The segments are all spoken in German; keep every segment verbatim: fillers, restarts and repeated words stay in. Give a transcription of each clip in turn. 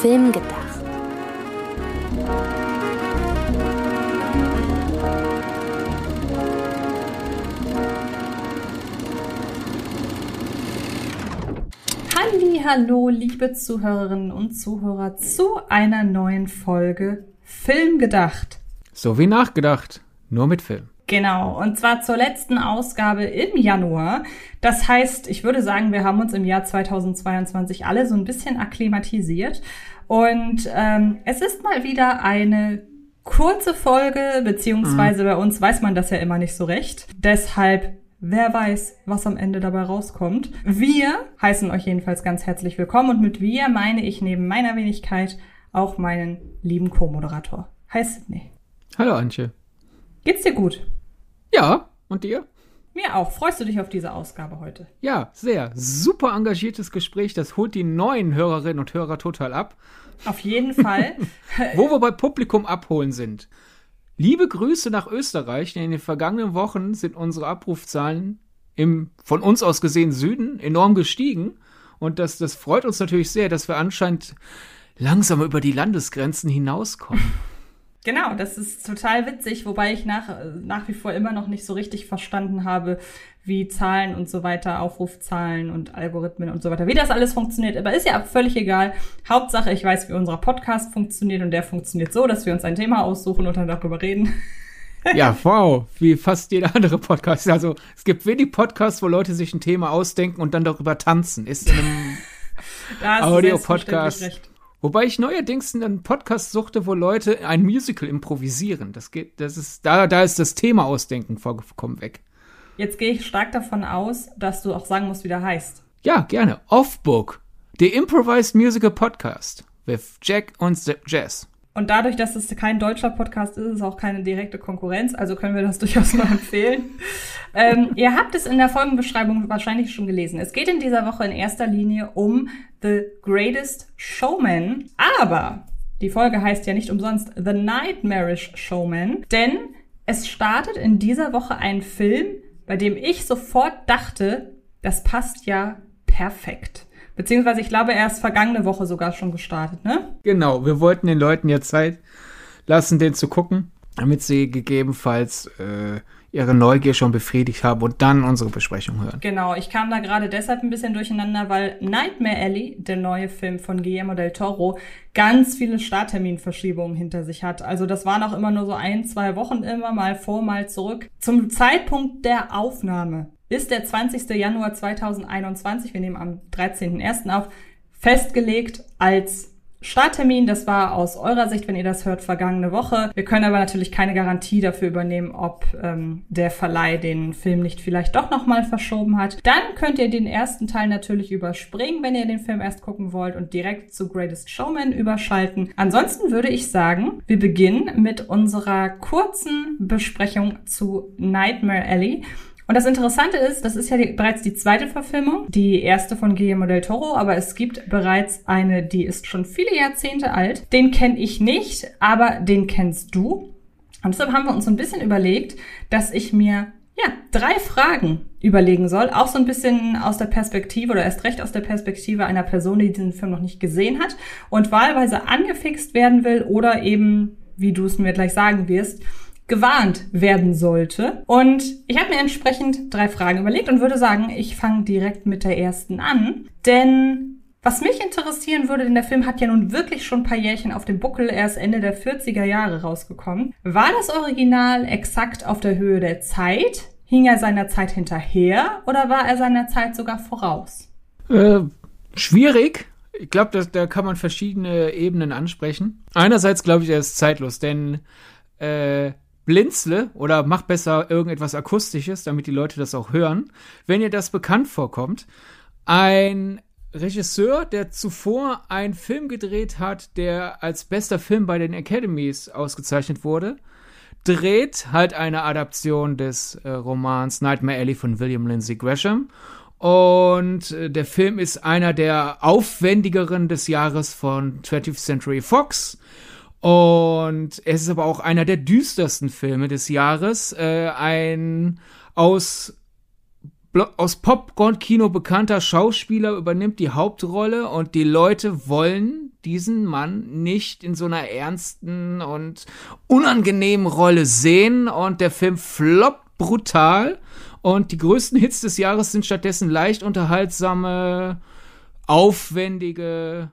Filmgedacht. Hallo, liebe Zuhörerinnen und Zuhörer, zu einer neuen Folge Filmgedacht. So wie nachgedacht, nur mit Film. Genau, und zwar zur letzten Ausgabe im Januar. Das heißt, ich würde sagen, wir haben uns im Jahr zweitausendzweiundzwanzig alle so ein bisschen akklimatisiert. Und ähm, es ist mal wieder eine kurze Folge, beziehungsweise mhm. bei uns weiß man das ja immer nicht so recht. Deshalb, wer weiß, was am Ende dabei rauskommt. Wir heißen euch jedenfalls ganz herzlich willkommen. Und mit wir meine ich neben meiner Wenigkeit auch meinen lieben Co-Moderator. Hi Sidney. Hallo Antje. Geht's dir gut? Ja, und dir? Mir auch. Freust du dich auf diese Ausgabe heute? Ja, sehr. Super engagiertes Gespräch. Das holt die neuen Hörerinnen und Hörer total ab. Auf jeden Fall. Wo wir bei Publikum abholen sind. Liebe Grüße nach Österreich, denn in den vergangenen Wochen sind unsere Abrufzahlen im von uns aus gesehen Süden enorm gestiegen. Und das, das freut uns natürlich sehr, dass wir anscheinend langsam über die Landesgrenzen hinauskommen. Genau, das ist total witzig, wobei ich nach, nach wie vor immer noch nicht so richtig verstanden habe, wie Zahlen und so weiter, Aufrufzahlen und Algorithmen und so weiter, wie das alles funktioniert. Aber ist ja völlig egal. Hauptsache, ich weiß, wie unser Podcast funktioniert und der funktioniert so, dass wir uns ein Thema aussuchen und dann darüber reden. Ja, wow, wie fast jeder andere Podcast. Also es gibt wenig Podcasts, wo Leute sich ein Thema ausdenken und dann darüber tanzen. Ist in einem Audio-Podcast. Wobei ich neuerdings einen Podcast suchte, wo Leute ein Musical improvisieren. Das geht, das ist, da, da ist das Thema Ausdenken vollkommen weg. Jetzt gehe ich stark davon aus, dass du auch sagen musst, wie der heißt. Ja, gerne. Offbook, The Improvised Musical Podcast with Jack und Jazz. Und dadurch, dass es kein deutscher Podcast ist, ist es auch keine direkte Konkurrenz. Also können wir das durchaus mal empfehlen. ähm, ihr habt es in der Folgenbeschreibung wahrscheinlich schon gelesen. Es geht in dieser Woche in erster Linie um The Greatest Showman. Aber die Folge heißt ja nicht umsonst The Nightmarish Showman. Denn es startet in dieser Woche ein Film, bei dem ich sofort dachte, das passt ja perfekt. Beziehungsweise, ich glaube, er ist vergangene Woche sogar schon gestartet, ne? Genau, wir wollten den Leuten ja Zeit lassen, den zu gucken, damit sie gegebenenfalls äh, ihre Neugier schon befriedigt haben und dann unsere Besprechung hören. Genau, ich kam da gerade deshalb ein bisschen durcheinander, weil Nightmare Alley, der neue Film von Guillermo del Toro, ganz viele Startterminverschiebungen hinter sich hat. Also das waren auch immer nur so ein, zwei Wochen immer, mal vor, mal zurück. Zum Zeitpunkt der Aufnahme ist der zwanzigster Januar zweitausendeinundzwanzig, wir nehmen am dreizehnten ersten auf, festgelegt als Starttermin. Das war aus eurer Sicht, wenn ihr das hört, vergangene Woche. Wir können aber natürlich keine Garantie dafür übernehmen, ob ähm, der Verleih den Film nicht vielleicht doch nochmal verschoben hat. Dann könnt ihr den ersten Teil natürlich überspringen, wenn ihr den Film erst gucken wollt und direkt zu Greatest Showman überschalten. Ansonsten würde ich sagen, wir beginnen mit unserer kurzen Besprechung zu Nightmare Alley. Und das Interessante ist, das ist ja die, bereits die zweite Verfilmung, die erste von Guillermo del Toro, aber es gibt bereits eine, die ist schon viele Jahrzehnte alt. Den kenne ich nicht, aber den kennst du. Und deshalb haben wir uns so ein bisschen überlegt, dass ich mir ja drei Fragen überlegen soll, auch so ein bisschen aus der Perspektive oder erst recht aus der Perspektive einer Person, die diesen Film noch nicht gesehen hat und wahlweise angefixt werden will oder eben, wie du es mir gleich sagen wirst, gewarnt werden sollte. Und ich habe mir entsprechend drei Fragen überlegt und würde sagen, ich fange direkt mit der ersten an. Denn was mich interessieren würde, denn der Film hat ja nun wirklich schon ein paar Jährchen auf dem Buckel, erst Ende der vierziger Jahre rausgekommen. War das Original exakt auf der Höhe der Zeit? Hing er seiner Zeit hinterher oder war er seiner Zeit sogar voraus? Äh, schwierig. Ich glaube, da kann man verschiedene Ebenen ansprechen. Einerseits glaube ich, er ist zeitlos, denn äh, blinzle oder mach besser irgendetwas Akustisches, damit die Leute das auch hören, wenn ihr das bekannt vorkommt. Ein Regisseur, der zuvor einen Film gedreht hat, der als bester Film bei den Academies ausgezeichnet wurde, dreht halt eine Adaption des äh, Romans Nightmare Alley von William Lindsay Gresham. Und äh, der Film ist einer der aufwendigeren des Jahres von twentieth Century Fox. Und es ist aber auch einer der düstersten Filme des Jahres, äh, ein aus aus Popcorn-Kino bekannter Schauspieler übernimmt die Hauptrolle und die Leute wollen diesen Mann nicht in so einer ernsten und unangenehmen Rolle sehen und der Film floppt brutal und die größten Hits des Jahres sind stattdessen leicht unterhaltsame, aufwendige,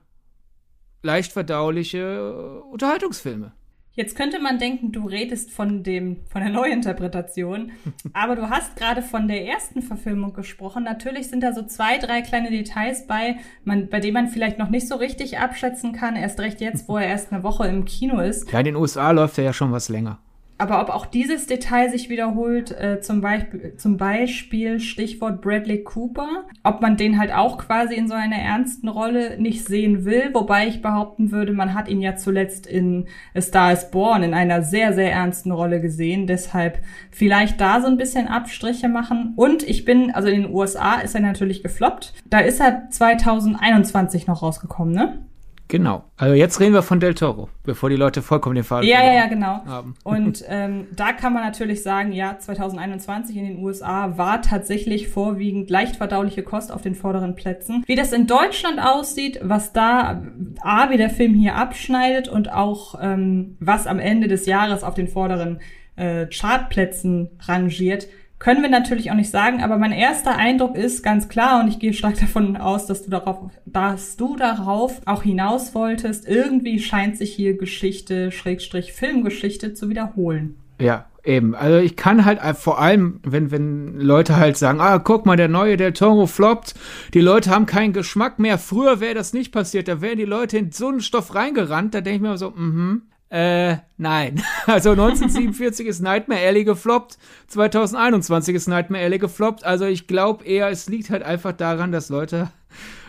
leicht verdauliche Unterhaltungsfilme. Jetzt könnte man denken, du redest von dem, von der Neuinterpretation, aber du hast gerade von der ersten Verfilmung gesprochen. Natürlich sind da so zwei, drei kleine Details bei, man, bei denen man vielleicht noch nicht so richtig abschätzen kann, erst recht jetzt, wo er erst eine Woche im Kino ist. Ja, in den U S A läuft er ja schon was länger. Aber ob auch dieses Detail sich wiederholt, äh, zum Beispiel, zum Beispiel Stichwort Bradley Cooper, ob man den halt auch quasi in so einer ernsten Rolle nicht sehen will, wobei ich behaupten würde, man hat ihn ja zuletzt in A Star Is Born in einer sehr, sehr ernsten Rolle gesehen, deshalb vielleicht da so ein bisschen Abstriche machen. Und ich bin, also in den U S A ist er natürlich gefloppt, da ist er zwanzig einundzwanzig noch rausgekommen, ne? Genau. Also jetzt reden wir von Del Toro, bevor die Leute vollkommen den Faden ja, ja, ja, genau. haben. Und ähm, da kann man natürlich sagen, ja, zwanzig einundzwanzig in den U S A war tatsächlich vorwiegend leicht verdauliche Kost auf den vorderen Plätzen. Wie das in Deutschland aussieht, was da, A, wie der Film hier abschneidet und auch ähm, was am Ende des Jahres auf den vorderen äh, Chartplätzen rangiert, können wir natürlich auch nicht sagen, aber mein erster Eindruck ist ganz klar, und ich gehe stark davon aus, dass du darauf, dass du darauf auch hinaus wolltest, irgendwie scheint sich hier Geschichte, Schrägstrich Filmgeschichte zu wiederholen. Ja, eben. Also ich kann halt vor allem, wenn wenn Leute halt sagen, ah, guck mal, der neue Del Toro floppt, die Leute haben keinen Geschmack mehr. Früher wäre das nicht passiert, da wären die Leute in so einen Stoff reingerannt, da denke ich mir so, mhm. Äh, nein. Also neunzehnhundertsiebenundvierzig ist Nightmare Alley gefloppt, zwanzig einundzwanzig ist Nightmare Alley gefloppt. Also ich glaube eher, es liegt halt einfach daran, dass Leute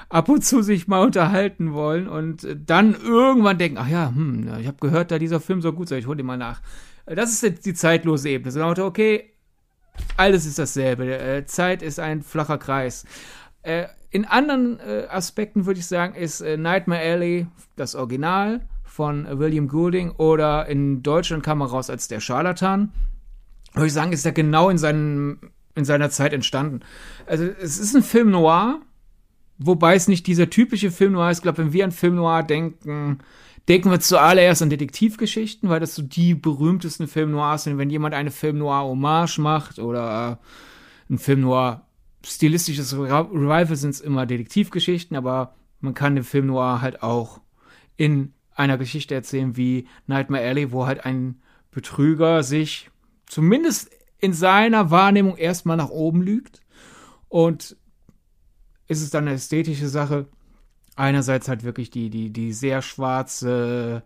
ab und zu sich mal unterhalten wollen und dann irgendwann denken, ach ja, hm, ich habe gehört, da dieser Film so gut sei, ich hole den mal nach. Das ist jetzt die zeitlose Ebene. So, okay, alles ist dasselbe. Zeit ist ein flacher Kreis. In anderen Aspekten würde ich sagen, ist Nightmare Alley das Original von William Goulding oder in Deutschland kam er raus als Der Scharlatan. Würde ich sagen, ist er genau in, seinen, in seiner Zeit entstanden. Also es ist ein Film noir, wobei es nicht dieser typische Film noir ist. Ich glaube, wenn wir an Film noir denken, denken wir zuallererst an Detektivgeschichten, weil das so die berühmtesten Film noirs sind. Wenn jemand eine Film noir Hommage macht oder ein Film noir stilistisches Revival, sind es immer Detektivgeschichten, aber man kann den Film noir halt auch in einer Geschichte erzählen wie Nightmare Alley, wo halt ein Betrüger sich zumindest in seiner Wahrnehmung erstmal nach oben lügt. Und ist es dann eine ästhetische Sache? Einerseits halt wirklich die, die, die sehr schwarze,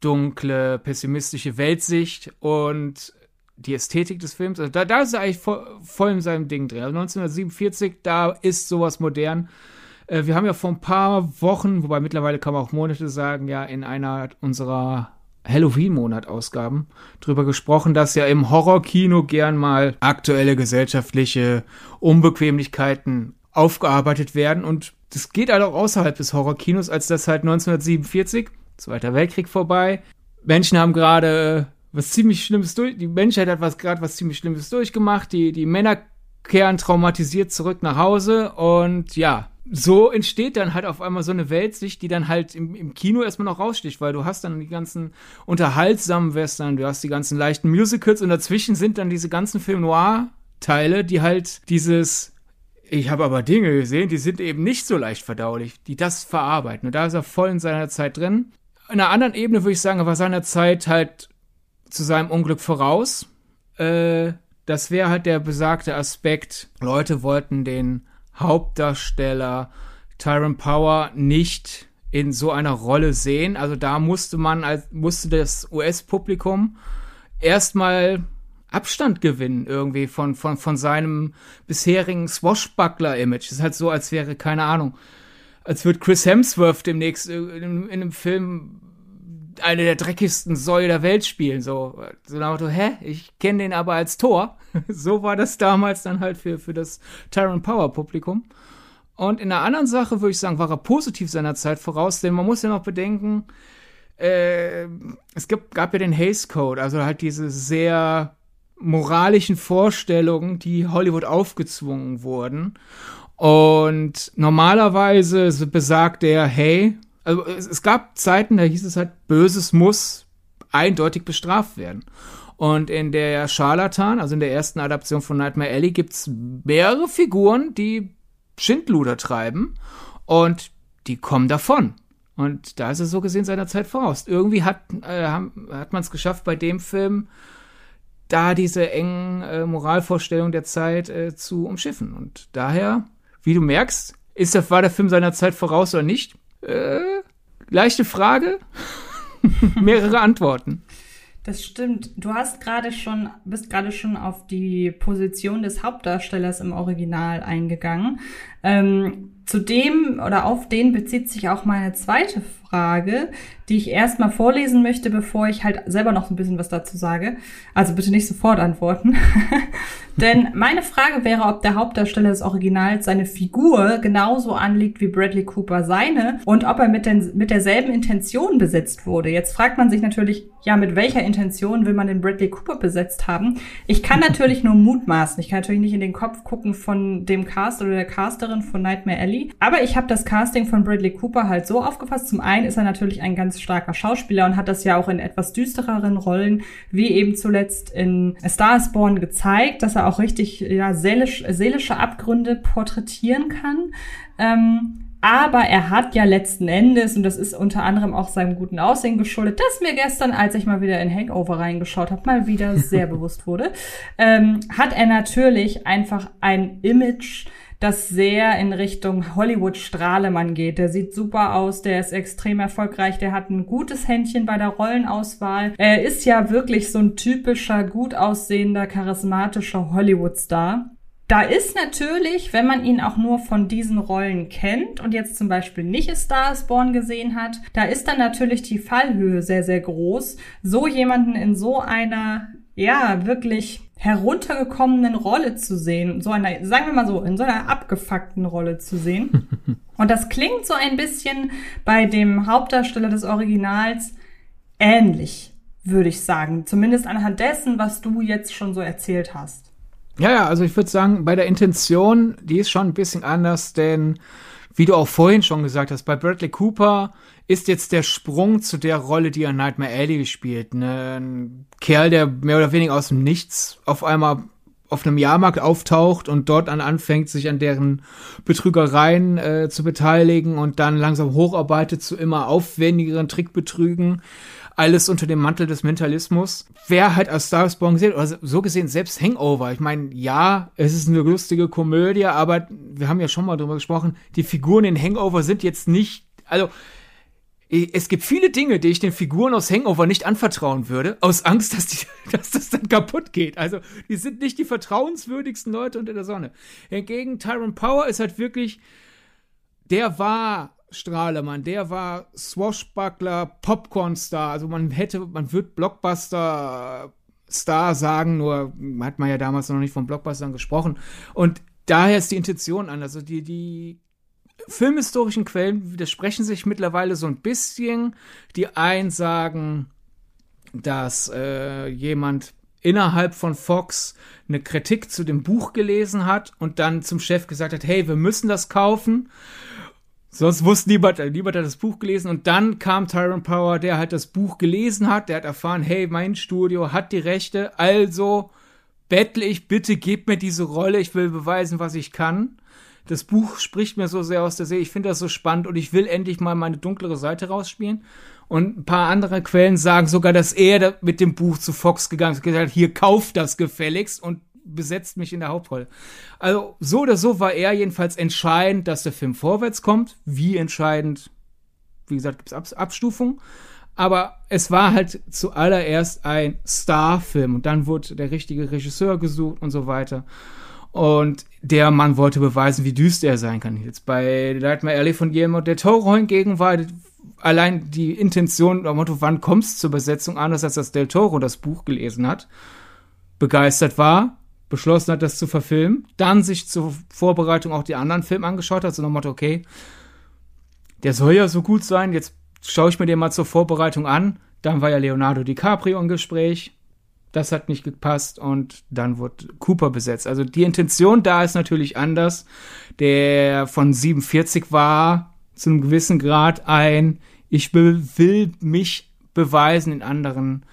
dunkle, pessimistische Weltsicht und die Ästhetik des Films. Also da, da ist er eigentlich voll, voll in seinem Ding drin. Also neunzehnhundertsiebenundvierzig, da ist sowas modern. Wir haben ja vor ein paar Wochen, wobei mittlerweile kann man auch Monate sagen, ja in einer unserer Halloween-Monat-Ausgaben drüber gesprochen, dass ja im Horrorkino gern mal aktuelle gesellschaftliche Unbequemlichkeiten aufgearbeitet werden. Und das geht halt auch außerhalb des Horrorkinos, als das halt neunzehnhundertsiebenundvierzig, Zweiter Weltkrieg vorbei, Menschen haben gerade was ziemlich Schlimmes durch, die Menschheit hat was gerade was ziemlich Schlimmes durchgemacht, die, die Männer kehren traumatisiert zurück nach Hause und ja, so entsteht dann halt auf einmal so eine Weltsicht, die dann halt im, im Kino erstmal noch raussticht, weil du hast dann die ganzen unterhaltsamen Western, du hast die ganzen leichten Musicals und dazwischen sind dann diese ganzen Film-Noir-Teile, die halt dieses, ich habe aber Dinge gesehen, die sind eben nicht so leicht verdaulich, die das verarbeiten. Und da ist er voll in seiner Zeit drin. In einer anderen Ebene würde ich sagen, er war seiner Zeit halt zu seinem Unglück voraus. Äh, das wäre halt der besagte Aspekt, Leute wollten den Hauptdarsteller Tyrone Power nicht in so einer Rolle sehen. Also da musste man, als musste das U S-Publikum erstmal Abstand gewinnen irgendwie von, von, von seinem bisherigen Swashbuckler-Image. Das ist halt so, als wäre, keine Ahnung, als würde Chris Hemsworth demnächst in, in einem Film eine der dreckigsten Säue der Welt spielen. So, so nach dem Motto, hä? Ich kenne den aber als Thor. So war das damals dann halt für, für das Tyrone Power Publikum. Und in einer anderen Sache würde ich sagen, war er positiv seiner Zeit voraus, denn man muss ja noch bedenken, äh, es gab, gab ja den Hays Code, also halt diese sehr moralischen Vorstellungen, die Hollywood aufgezwungen wurden. Und normalerweise besagt der, hey, also es gab Zeiten, da hieß es halt, Böses muss eindeutig bestraft werden. Und in der Scharlatan, also in der ersten Adaption von Nightmare Alley, gibt's mehrere Figuren, die Schindluder treiben und die kommen davon. Und da ist er so gesehen seiner Zeit voraus. Irgendwie hat, äh, hat man es geschafft, bei dem Film da diese engen äh, Moralvorstellungen der Zeit äh, zu umschiffen. Und daher, wie du merkst, ist der, war der Film seiner Zeit voraus oder nicht? Äh, leichte Frage, mehrere Antworten. Das stimmt. Du hast gerade schon, bist gerade schon auf die Position des Hauptdarstellers im Original eingegangen. Ähm, zu dem oder auf den bezieht sich auch meine zweite Frage, die ich erstmal vorlesen möchte, bevor ich halt selber noch ein bisschen was dazu sage. Also bitte nicht sofort antworten. Denn meine Frage wäre, ob der Hauptdarsteller des Originals seine Figur genauso anlegt wie Bradley Cooper seine und ob er mit, den, mit derselben Intention besetzt wurde. Jetzt fragt man sich natürlich, ja, mit welcher Intention will man den Bradley Cooper besetzt haben? Ich kann natürlich nur mutmaßen. Ich kann natürlich nicht in den Kopf gucken von dem Cast oder der Casterin von Nightmare Alley. Aber ich habe das Casting von Bradley Cooper halt so aufgefasst. Zum einen ist er natürlich ein ganz starker Schauspieler und hat das ja auch in etwas düstereren Rollen, wie eben zuletzt in A Star Is Born gezeigt, dass er auch richtig ja, seelisch, seelische Abgründe porträtieren kann. Ähm, aber er hat ja letzten Endes, und das ist unter anderem auch seinem guten Aussehen geschuldet, das mir gestern, als ich mal wieder in Hangover reingeschaut habe, mal wieder sehr bewusst wurde, ähm, hat er natürlich einfach ein Image, das sehr in Richtung Hollywood-Strahlemann geht. Der sieht super aus, der ist extrem erfolgreich, der hat ein gutes Händchen bei der Rollenauswahl. Er ist ja wirklich so ein typischer, gut aussehender, charismatischer Hollywood-Star. Da ist natürlich, wenn man ihn auch nur von diesen Rollen kennt und jetzt zum Beispiel nicht A Star Is Born gesehen hat, da ist dann natürlich die Fallhöhe sehr, sehr groß, so jemanden in so einer, ja, wirklich heruntergekommenen Rolle zu sehen, so einer, sagen wir mal so, in so einer abgefuckten Rolle zu sehen. Und das klingt so ein bisschen bei dem Hauptdarsteller des Originals ähnlich, würde ich sagen. Zumindest anhand dessen, was du jetzt schon so erzählt hast. Ja, ja, also ich würde sagen, bei der Intention, die ist schon ein bisschen anders, denn wie du auch vorhin schon gesagt hast, bei Bradley Cooper ist jetzt der Sprung zu der Rolle, die er in Nightmare Alley gespielt. Ne? Ein Kerl, der mehr oder weniger aus dem Nichts auf einmal auf einem Jahrmarkt auftaucht und dort an anfängt, sich an deren Betrügereien äh, zu beteiligen und dann langsam hocharbeitet zu immer aufwendigeren Trickbetrügen. Alles unter dem Mantel des Mentalismus. Wer halt A Star Is Born gesehen, oder so gesehen selbst Hangover. Ich meine, ja, es ist eine lustige Komödie, aber wir haben ja schon mal drüber gesprochen, die Figuren in Hangover sind jetzt nicht, also es gibt viele Dinge, die ich den Figuren aus Hangover nicht anvertrauen würde, aus Angst, dass, die, dass das dann kaputt geht. Also, die sind nicht die vertrauenswürdigsten Leute unter der Sonne. Hingegen, Tyrone Power ist halt wirklich, der war Strahlemann, der war Swashbuckler, Popcorn-Star, also man hätte, man würde Blockbuster-Star sagen, nur hat man ja damals noch nicht von Blockbustern gesprochen und daher ist die Intention anders. Also die, die filmhistorischen Quellen widersprechen sich mittlerweile so ein bisschen. Die einen sagen, dass äh, jemand innerhalb von Fox eine Kritik zu dem Buch gelesen hat und dann zum Chef gesagt hat, hey, wir müssen das kaufen. Sonst wusste niemand, niemand hat das Buch gelesen und dann kam Tyrone Power, der halt das Buch gelesen hat, der hat erfahren, hey, mein Studio hat die Rechte, also bettle ich, bitte gebt mir diese Rolle, ich will beweisen, was ich kann. Das Buch spricht mir so sehr aus der Seele, ich finde das so spannend und ich will endlich mal meine dunklere Seite rausspielen. Und ein paar andere Quellen sagen sogar, dass er mit dem Buch zu Fox gegangen ist und gesagt hat, hier, kauft das gefälligst und besetzt mich in der Hauptrolle. Also so oder so war er jedenfalls entscheidend, dass der Film vorwärts kommt. Wie entscheidend, wie gesagt, gibt es Ab- Abstufungen. Aber es war halt zuallererst ein Star-Film und dann wurde der richtige Regisseur gesucht und so weiter. Und der Mann wollte beweisen, wie düster er sein kann. Jetzt bei Nightmare Alley von Guillermo del Toro hingegen war allein die Intention, der Motto, wann kommst du zur Besetzung, anders als dass del Toro das Buch gelesen hat, begeistert war, beschlossen hat, das zu verfilmen, dann sich zur Vorbereitung auch die anderen Filme angeschaut hat, so nochmal, okay, der soll ja so gut sein, jetzt schaue ich mir den mal zur Vorbereitung an, dann war ja Leonardo DiCaprio im Gespräch, das hat nicht gepasst und dann wurde Cooper besetzt. Also die Intention da ist natürlich anders. Der von siebenundvierzig war zu einem gewissen Grad ein, ich will, will mich beweisen in anderen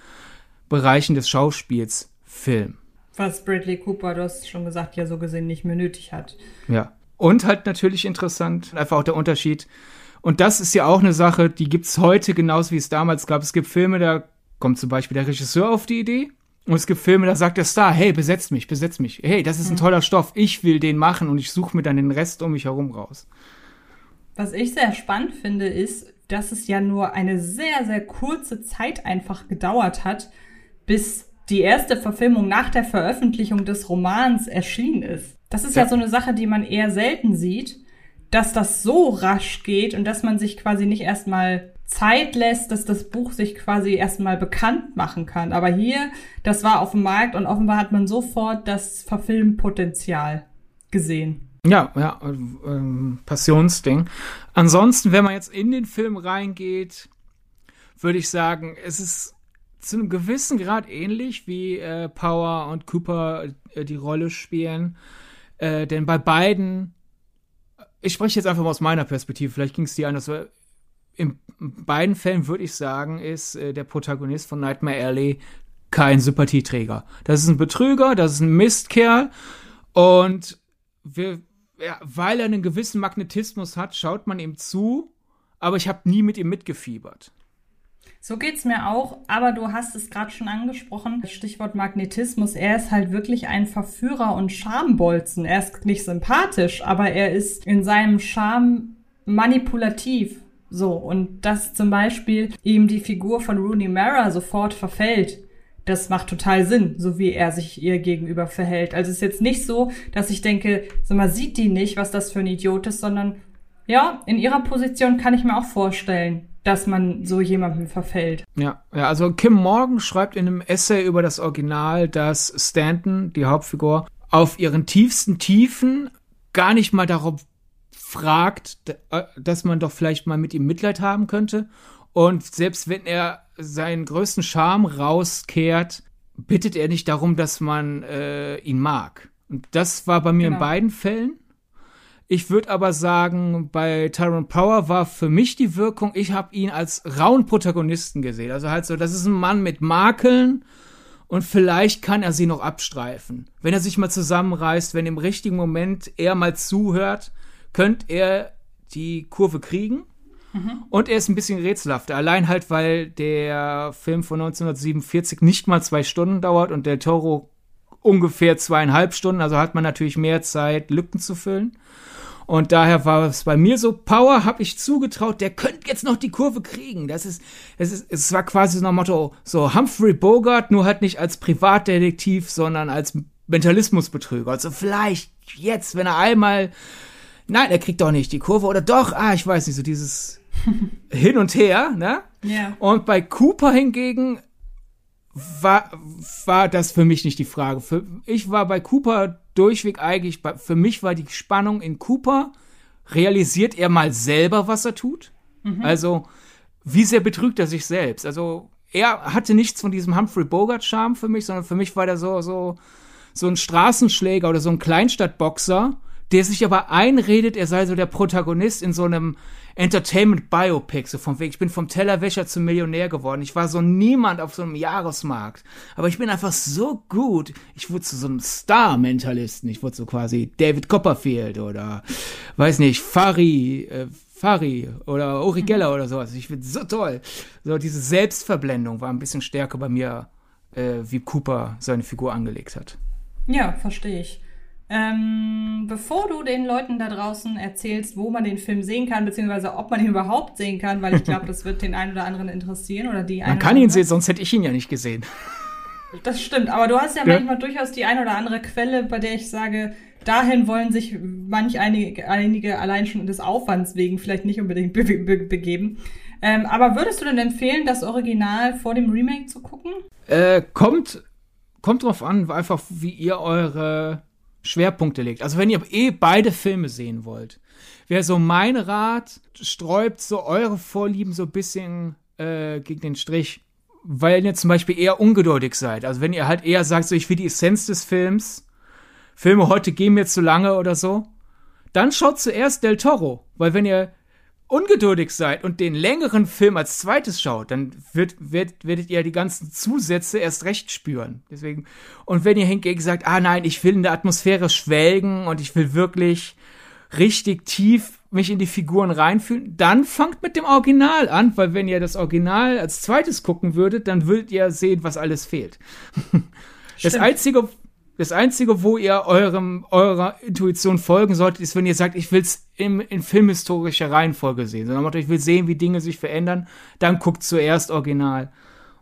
Bereichen des Schauspiels Film. Was Bradley Cooper, du hast schon gesagt, ja so gesehen nicht mehr nötig hat. Ja, und halt natürlich interessant, einfach auch der Unterschied. Und das ist ja auch eine Sache, die gibt es heute genauso, wie es damals gab. Es gibt Filme, da kommt zum Beispiel der Regisseur auf die Idee und es gibt Filme, da sagt der Star, hey, besetzt mich, besetzt mich. Hey, das ist ein toller Stoff, ich will den machen und ich suche mir dann den Rest um mich herum raus. Was ich sehr spannend finde, ist, dass es ja nur eine sehr, sehr kurze Zeit einfach gedauert hat, bis die erste Verfilmung nach der Veröffentlichung des Romans erschienen ist. Das ist ja, ja so eine Sache, die man eher selten sieht, dass das so rasch geht und dass man sich quasi nicht erstmal Zeit lässt, dass das Buch sich quasi erstmal bekannt machen kann. Aber hier, das war auf dem Markt und offenbar hat man sofort das Verfilmpotenzial gesehen. Ja, ja, ähm, Passionsding. Ansonsten, wenn man jetzt in den Film reingeht, würde ich sagen, es ist zu einem gewissen Grad ähnlich, wie äh, Power und Cooper äh, die Rolle spielen. Äh, denn bei beiden, ich spreche jetzt einfach mal aus meiner Perspektive, vielleicht ging es dir anders, weil in beiden Fällen würde ich sagen, ist äh, der Protagonist von Nightmare Alley kein Sympathieträger. Das ist ein Betrüger, das ist ein Mistkerl und wir Ja, weil er einen gewissen Magnetismus hat, schaut man ihm zu, aber ich habe nie mit ihm mitgefiebert. So geht's mir auch, aber du hast es gerade schon angesprochen, das Stichwort Magnetismus. Er ist halt wirklich ein Verführer und Schambolzen. Er ist nicht sympathisch, aber er ist in seinem Charme manipulativ. So, und dass zum Beispiel ihm die Figur von Rooney Mara sofort verfällt. Das macht total Sinn, so wie er sich ihr gegenüber verhält. Also es ist jetzt nicht so, dass ich denke, so man sieht die nicht, was das für ein Idiot ist, sondern ja, in ihrer Position kann ich mir auch vorstellen, dass man so jemandem verfällt. Ja, ja, also Kim Morgan schreibt in einem Essay über das Original, dass Stanton, die Hauptfigur, auf ihren tiefsten Tiefen gar nicht mal darauf fragt, dass man doch vielleicht mal mit ihm Mitleid haben könnte. Und selbst wenn er seinen größten Charme rauskehrt, bittet er nicht darum, dass man äh, ihn mag. Und das war bei mir genau. In beiden Fällen. Ich würde aber sagen, bei Tyrone Power war für mich die Wirkung, ich habe ihn als rauen Protagonisten gesehen. Also halt so, das ist ein Mann mit Makeln und vielleicht kann er sie noch abstreifen. Wenn er sich mal zusammenreißt, wenn im richtigen Moment er mal zuhört, könnte er die Kurve kriegen. Und er ist ein bisschen rätselhafter, allein halt, weil der Film von neunzehnhundertsiebenundvierzig nicht mal zwei Stunden dauert und der Toro ungefähr zweieinhalb Stunden, also hat man natürlich mehr Zeit, Lücken zu füllen. Und daher war es bei mir so, Power habe ich zugetraut, der könnte jetzt noch die Kurve kriegen. Das ist, es ist, es war quasi so ein Motto, so Humphrey Bogart, nur halt nicht als Privatdetektiv, sondern als Mentalismusbetrüger. Also vielleicht jetzt, wenn er einmal, nein, er kriegt doch nicht die Kurve oder doch, ah, ich weiß nicht, so dieses hin und her, ne? Yeah. Und bei Cooper hingegen war, war das für mich nicht die Frage. Für, ich war bei Cooper durchweg eigentlich, für mich war die Spannung in Cooper, realisiert er mal selber, was er tut? Mhm. Also, wie sehr betrügt er sich selbst? Also, er hatte nichts von diesem Humphrey Bogart-Charme für mich, sondern für mich war der so, so, so ein Straßenschläger oder so ein Kleinstadtboxer, der sich aber einredet, er sei so der Protagonist in so einem Entertainment-Biopic, so vom Weg, ich bin vom Tellerwäscher zum Millionär geworden, ich war so niemand auf so einem Jahresmarkt, aber ich bin einfach so gut, ich wurde zu so einem Star-Mentalisten, ich wurde so quasi David Copperfield oder, weiß nicht, Fari, äh, Fari oder Uri Geller oder sowas, ich bin so toll. So diese Selbstverblendung war ein bisschen stärker bei mir, äh, wie Cooper seine Figur angelegt hat. Ja, verstehe ich. Ähm, bevor du den Leuten da draußen erzählst, wo man den Film sehen kann, beziehungsweise ob man ihn überhaupt sehen kann, weil ich glaube, das wird den einen oder anderen interessieren oder die einen. Man kann ihn sehen, sonst hätte ich ihn ja nicht gesehen. Das stimmt, aber du hast ja, ja manchmal durchaus die ein oder andere Quelle, bei der ich sage, dahin wollen sich manch einige, einige allein schon des Aufwands wegen vielleicht nicht unbedingt be- be- begeben. Ähm, aber würdest du denn empfehlen, das Original vor dem Remake zu gucken? Äh, kommt, kommt drauf an, einfach wie ihr eure Schwerpunkte legt. Also wenn ihr eh beide Filme sehen wollt, wäre so mein Rat, sträubt so eure Vorlieben so ein bisschen äh, gegen den Strich. weil ihr zum Beispiel eher ungeduldig seid. Also wenn ihr halt eher sagt, so ich will die Essenz des Films, Filme heute gehen mir zu lange oder so, dann schaut zuerst Del Toro. Weil wenn ihr ungeduldig seid und den längeren Film als zweites schaut, dann wird, wird, werdet ihr die ganzen Zusätze erst recht spüren. Deswegen. Und wenn ihr hingegen sagt, ah nein, ich will in der Atmosphäre schwelgen und ich will wirklich richtig tief mich in die Figuren reinfühlen, dann fangt mit dem Original an, weil wenn ihr das Original als zweites gucken würdet, dann würdet ihr sehen, was alles fehlt. Das Einzige, das Einzige, wo ihr eurem, eurer Intuition folgen solltet, ist, wenn ihr sagt, ich will es in, in filmhistorischer Reihenfolge sehen. Sondern ich will sehen, wie Dinge sich verändern. Dann guckt zuerst Original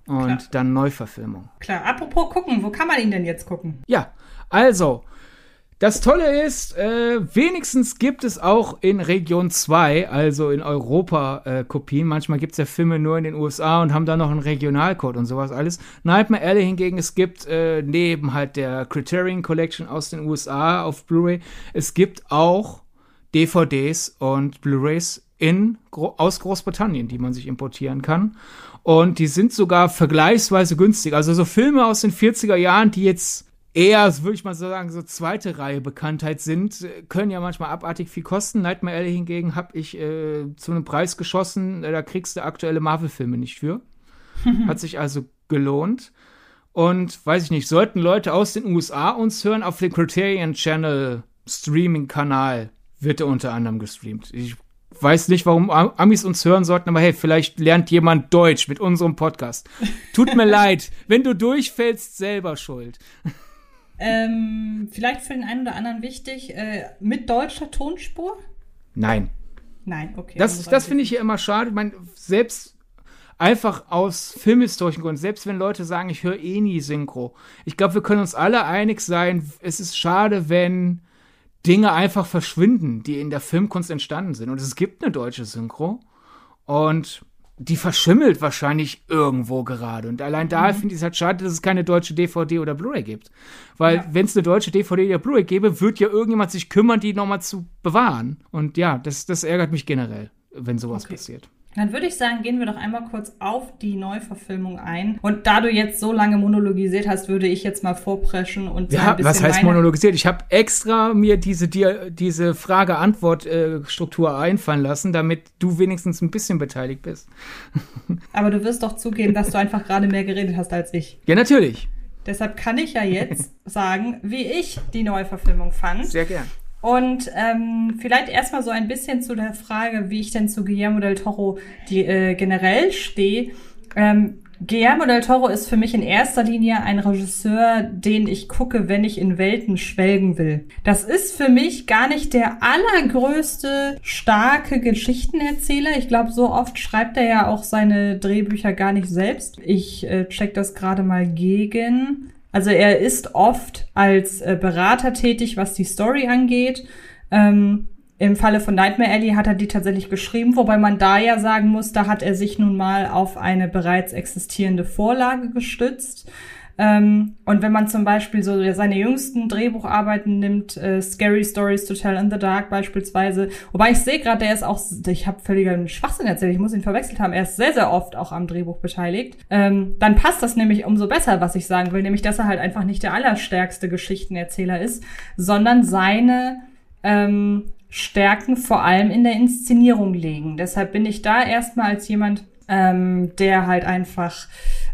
und Klar. dann Neuverfilmung. Klar, apropos gucken, wo kann man ihn denn jetzt gucken? Ja, also, das Tolle ist, äh, wenigstens gibt es auch in Region zwei, also in Europa, äh, Kopien. Manchmal gibt es ja Filme nur in den U S A und haben da noch einen Regionalcode und sowas alles. Nightmare Alley hingegen, es gibt äh, neben halt der Criterion Collection aus den U S A auf Blu-ray, es gibt auch D V Ds und Blu-rays in, aus Großbritannien, die man sich importieren kann. Und die sind sogar vergleichsweise günstig. Also so Filme aus den vierziger Jahren, die jetzt eher, würde ich mal so sagen, so zweite Reihe Bekanntheit sind, können ja manchmal abartig viel kosten. Nightmare Alley hingegen habe ich äh, zu einem Preis geschossen, da kriegst du aktuelle Marvel-Filme nicht für. Hat sich also gelohnt. Und, weiß ich nicht, sollten Leute aus den U S A uns hören, auf dem Criterion Channel Streaming-Kanal wird er unter anderem gestreamt. Ich weiß nicht, warum Amis uns hören sollten, aber hey, vielleicht lernt jemand Deutsch mit unserem Podcast. Tut mir leid, wenn du durchfällst, selber schuld. Ähm, vielleicht für den einen oder anderen wichtig, äh, mit deutscher Tonspur? Nein. Nein, okay. Das, das finde ich ja immer schade. Ich meine, selbst einfach aus filmhistorischen Gründen, selbst wenn Leute sagen, ich höre eh nie Synchro. Ich glaube, wir können uns alle einig sein, es ist schade, wenn Dinge einfach verschwinden, die in der Filmkunst entstanden sind. Und es gibt eine deutsche Synchro und die verschimmelt wahrscheinlich irgendwo gerade. Und allein da mhm. finde ich es halt schade, dass es keine deutsche D V D oder Blu-ray gibt. Weil ja. wenn es eine deutsche D V D oder Blu-ray gäbe, würde ja irgendjemand sich kümmern, die nochmal zu bewahren. Und ja, das, das ärgert mich generell, wenn sowas okay. passiert. Dann würde ich sagen, gehen wir doch einmal kurz auf die Neuverfilmung ein. Und da du jetzt so lange monologisiert hast, würde ich jetzt mal vorpreschen und so ja, ein bisschen was heißt meine monologisiert? Ich habe extra mir diese, diese Frage-Antwort-Struktur einfallen lassen, damit du wenigstens ein bisschen beteiligt bist. Aber du wirst doch zugeben, dass du einfach gerade mehr geredet hast als ich. Ja, natürlich. Deshalb kann ich ja jetzt sagen, wie ich die Neuverfilmung fand. Sehr gern. Und ähm, vielleicht erstmal so ein bisschen zu der Frage, wie ich denn zu Guillermo del Toro die, äh, generell stehe. Ähm, Guillermo del Toro ist für mich in erster Linie ein Regisseur, den ich gucke, wenn ich in Welten schwelgen will. Das ist für mich gar nicht der allergrößte, starke Geschichtenerzähler. Ich glaube, so oft schreibt er ja auch seine Drehbücher gar nicht selbst. Ich äh, check das gerade mal gegen. Also er ist oft als äh, Berater tätig, was die Story angeht. Ähm, im Falle von Nightmare Alley hat er die tatsächlich geschrieben, wobei man da ja sagen muss, da hat er sich nun mal auf eine bereits existierende Vorlage gestützt. Ähm, und wenn man zum Beispiel so seine jüngsten Drehbucharbeiten nimmt, äh, Scary Stories to Tell in the Dark beispielsweise, wobei ich sehe gerade, der ist auch, ich habe völligen Schwachsinn erzählt, ich muss ihn verwechselt haben, er ist sehr, sehr oft auch am Drehbuch beteiligt, ähm, dann passt das nämlich umso besser, was ich sagen will, nämlich, dass er halt einfach nicht der allerstärkste Geschichtenerzähler ist, sondern seine ähm, Stärken vor allem in der Inszenierung legen. Deshalb bin ich da erstmal als jemand, ähm, der halt einfach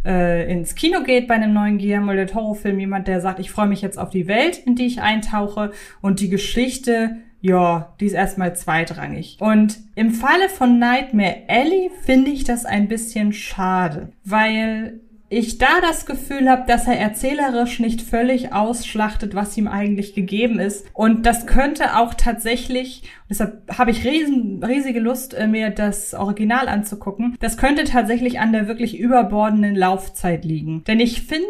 äh, ins Kino geht bei einem neuen Guillermo del Toro-Film. Jemand, der sagt, ich freue mich jetzt auf die Welt, in die ich eintauche. Und die Geschichte, ja, die ist erstmal zweitrangig. Und im Falle von Nightmare Alley finde ich das ein bisschen schade, weil ich da das Gefühl habe, dass er erzählerisch nicht völlig ausschlachtet, was ihm eigentlich gegeben ist. Und das könnte auch tatsächlich, deshalb habe ich riesen, riesige Lust, mir das Original anzugucken, das könnte tatsächlich an der wirklich überbordenden Laufzeit liegen. Denn ich finde,